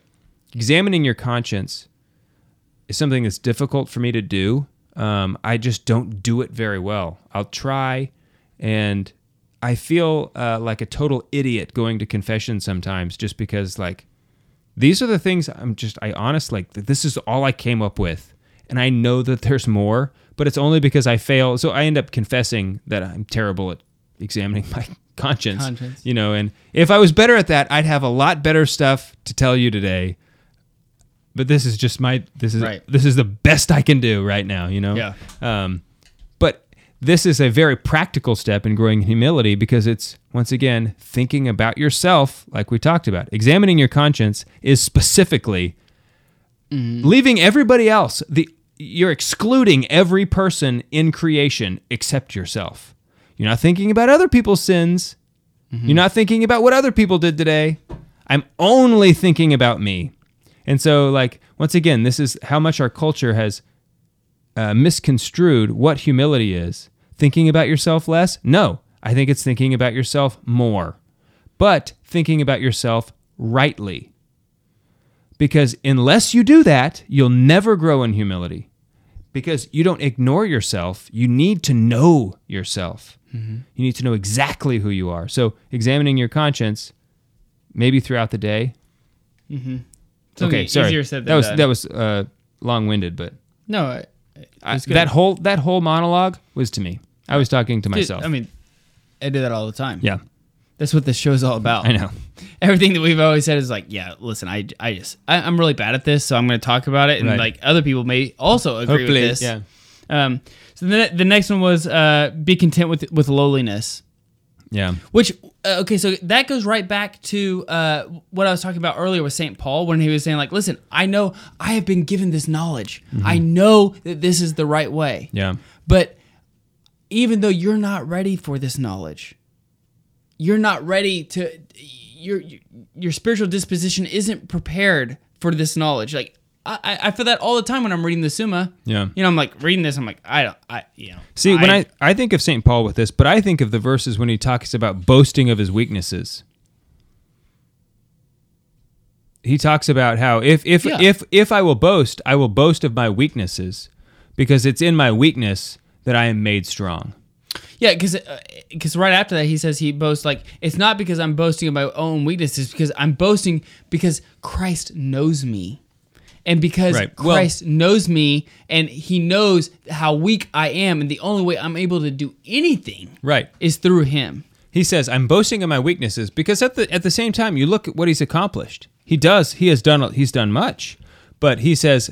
examining your conscience is something that's difficult for me to do. I just don't do it very well. I'll try, and I feel like a total idiot going to confession sometimes, just because, like, these are the things this is all I came up with, and I know that there's more, but it's only because I fail. So I end up confessing that I'm terrible at examining my conscience, you know, and if I was better at that, I'd have a lot better stuff to tell you today. But this is just this is the best I can do right now, you know? Yeah. But this is a very practical step in growing humility, because it's, once again, thinking about yourself, like we talked about. Examining your conscience is specifically leaving everybody else, you're excluding every person in creation except yourself. You're not thinking about other people's sins. Mm-hmm. You're not thinking about what other people did today. I'm only thinking about me. And so, like, once again, this is how much our culture has misconstrued what humility is. Thinking about yourself less? No, I think it's thinking about yourself more, but thinking about yourself rightly. Because unless you do that, you'll never grow in humility. Because you don't ignore yourself, you need to know yourself. Mm-hmm. You need to know exactly who you are. So examining your conscience, maybe throughout the day. Mm-hmm. Okay, sorry. Easier said than done. That was long-winded, but no, that whole monologue was to me. I was talking to myself. I mean, I do that all the time. Yeah, that's what this show's all about. I know. Everything that we've always said is like, yeah, listen, I'm really bad at this, so I'm going to talk about it, and like other people may also agree with this. Yeah. So the next one was be content with lowliness. Yeah. Which, okay, so that goes right back to what I was talking about earlier with St. Paul when he was saying, like, listen, I know I have been given this knowledge. Mm-hmm. I know that this is the right way. Yeah. But even though you're not ready for this knowledge, you're not ready to, your spiritual disposition isn't prepared for this knowledge. Like, I feel that all the time when I'm reading the Summa. Yeah. You know, I'm like reading this, I'm like, See, when I think of St. Paul with this, but I think of the verses when he talks about boasting of his weaknesses. He talks about how if I will boast of my weaknesses, because it's in my weakness that I am made strong. Yeah, because right after that, he says he boasts, like, it's not because I'm boasting of my own weaknesses, because I'm boasting because Christ knows me. And because Christ knows me, and he knows how weak I am, and the only way I'm able to do anything is through him. He says, I'm boasting of my weaknesses, because at the same time, you look at what he's accomplished. He's done much, but he says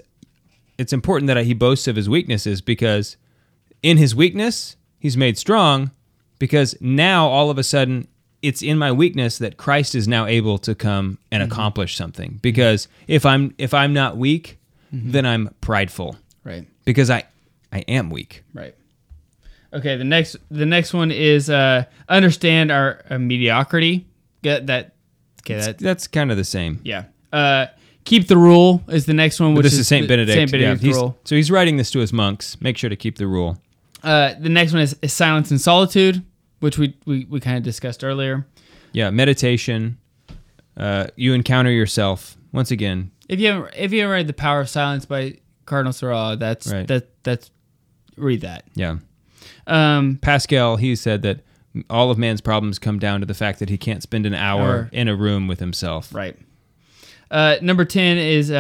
it's important that he boasts of his weaknesses, because in his weakness, he's made strong, because now all of a sudden, it's in my weakness that Christ is now able to come and accomplish something. Because if I'm not weak, then I'm prideful. Right. Because I am weak. Right. Okay, the next one is understand our mediocrity. That's kind of the same. Yeah. Keep the rule is the next one, which is Saint Benedict. Saint Benedict's rule. So he's writing this to his monks. Make sure to keep the rule. The next one is silence and solitude, which we kind of discussed earlier. Yeah, meditation. You encounter yourself once again. If you ever read The Power of Silence by Cardinal Sarau, read that. Yeah. Pascal, he said that all of man's problems come down to the fact that he can't spend an hour in a room with himself. Right. Number 10 is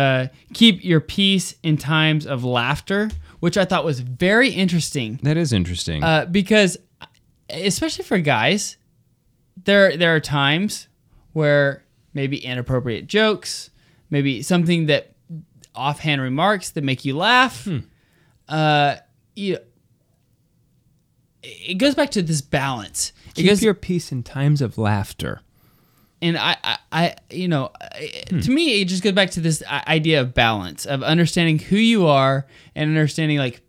keep your peace in times of laughter, which I thought was very interesting. That is interesting. Because especially for guys, there are times where maybe inappropriate jokes, maybe something that offhand remarks that make you laugh. It goes back to this balance. Keep your peace in times of laughter. And to me, it just goes back to this idea of balance, of understanding who you are and understanding, like,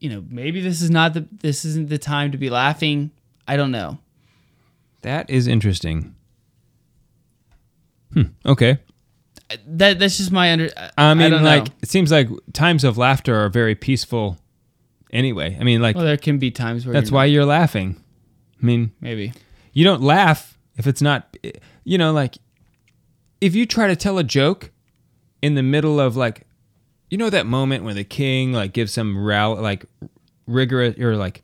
you know, maybe this isn't the time to be laughing. I don't know. That is interesting. Okay. That's just my I mean, it seems like times of laughter are very peaceful anyway. I mean, like, well, there can be times where that's why you're laughing. I mean, maybe you don't laugh if it's not, you know, like if you try to tell a joke in the middle of, like, you know that moment when the king, like, gives some rigorous or, like,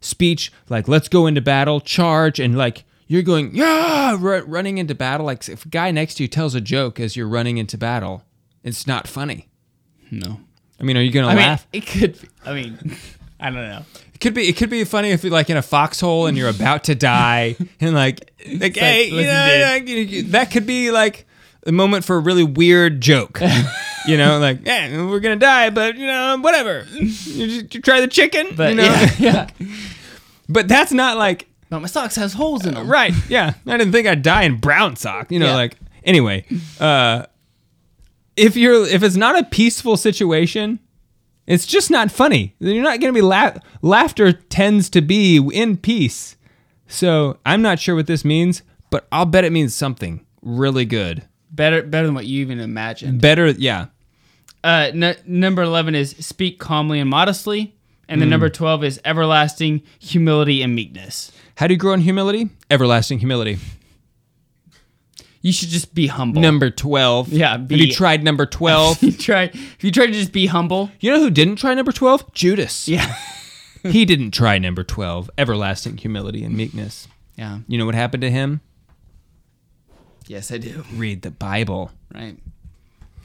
speech, like, let's go into battle, charge, and, like, you're going, running into battle. Like, if a guy next to you tells a joke as you're running into battle, it's not funny. No. I mean, are you going to laugh? It could be. I mean, I don't know. It could be funny if you're, like, in a foxhole and you're about to die, and, like hey, you know, that could be, like, the moment for a really weird joke. You know, like, hey, we're going to die, but, you know, whatever. You try the chicken, but, you know? Yeah. But that's not like... But my socks has holes in them. Right, yeah. I didn't think I'd die in brown sock. You know, like... Anyway, if it's not a peaceful situation, it's just not funny. You're not going to be... Laughter tends to be in peace. So I'm not sure what this means, but I'll bet it means something really good. Better than what you even imagined. Better, yeah. Number 11 is speak calmly and modestly, And the number 12 is everlasting humility and meekness. How do you grow in humility? Everlasting humility. You should just be humble. Number 12. Yeah. Have you tried number 12? If you tried to just be humble. You know who didn't try number 12? Judas. Yeah. He didn't try number 12, everlasting humility and meekness. Yeah. You know what happened to him? Yes, I do. Read the Bible. Right.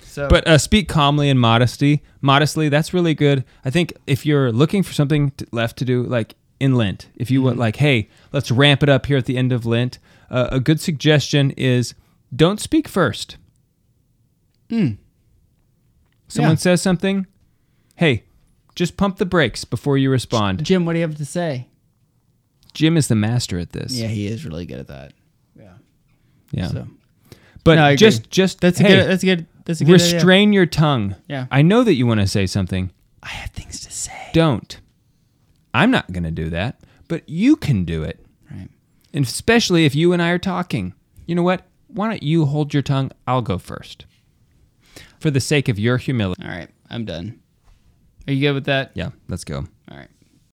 So. But speak calmly and modestly, that's really good. I think if you're looking for something left to do, like in Lent, if you want, like, hey, let's ramp it up here at the end of Lent, a good suggestion is don't speak first. Someone says something, hey, just pump the brakes before you respond. Jim, what do you have to say? Jim is the master at this. Yeah, he is really good at that. Yeah. Yeah. So. But no, just that's a good restrain idea. Your tongue. Yeah. I know that you want to say something. I have things to say. Don't. I'm not going to do that, but you can do it. Right. And especially if you and I are talking. You know what? Why don't you hold your tongue? I'll go first. For the sake of your humility. All right. I'm done. Are you good with that? Yeah. Let's go. All right.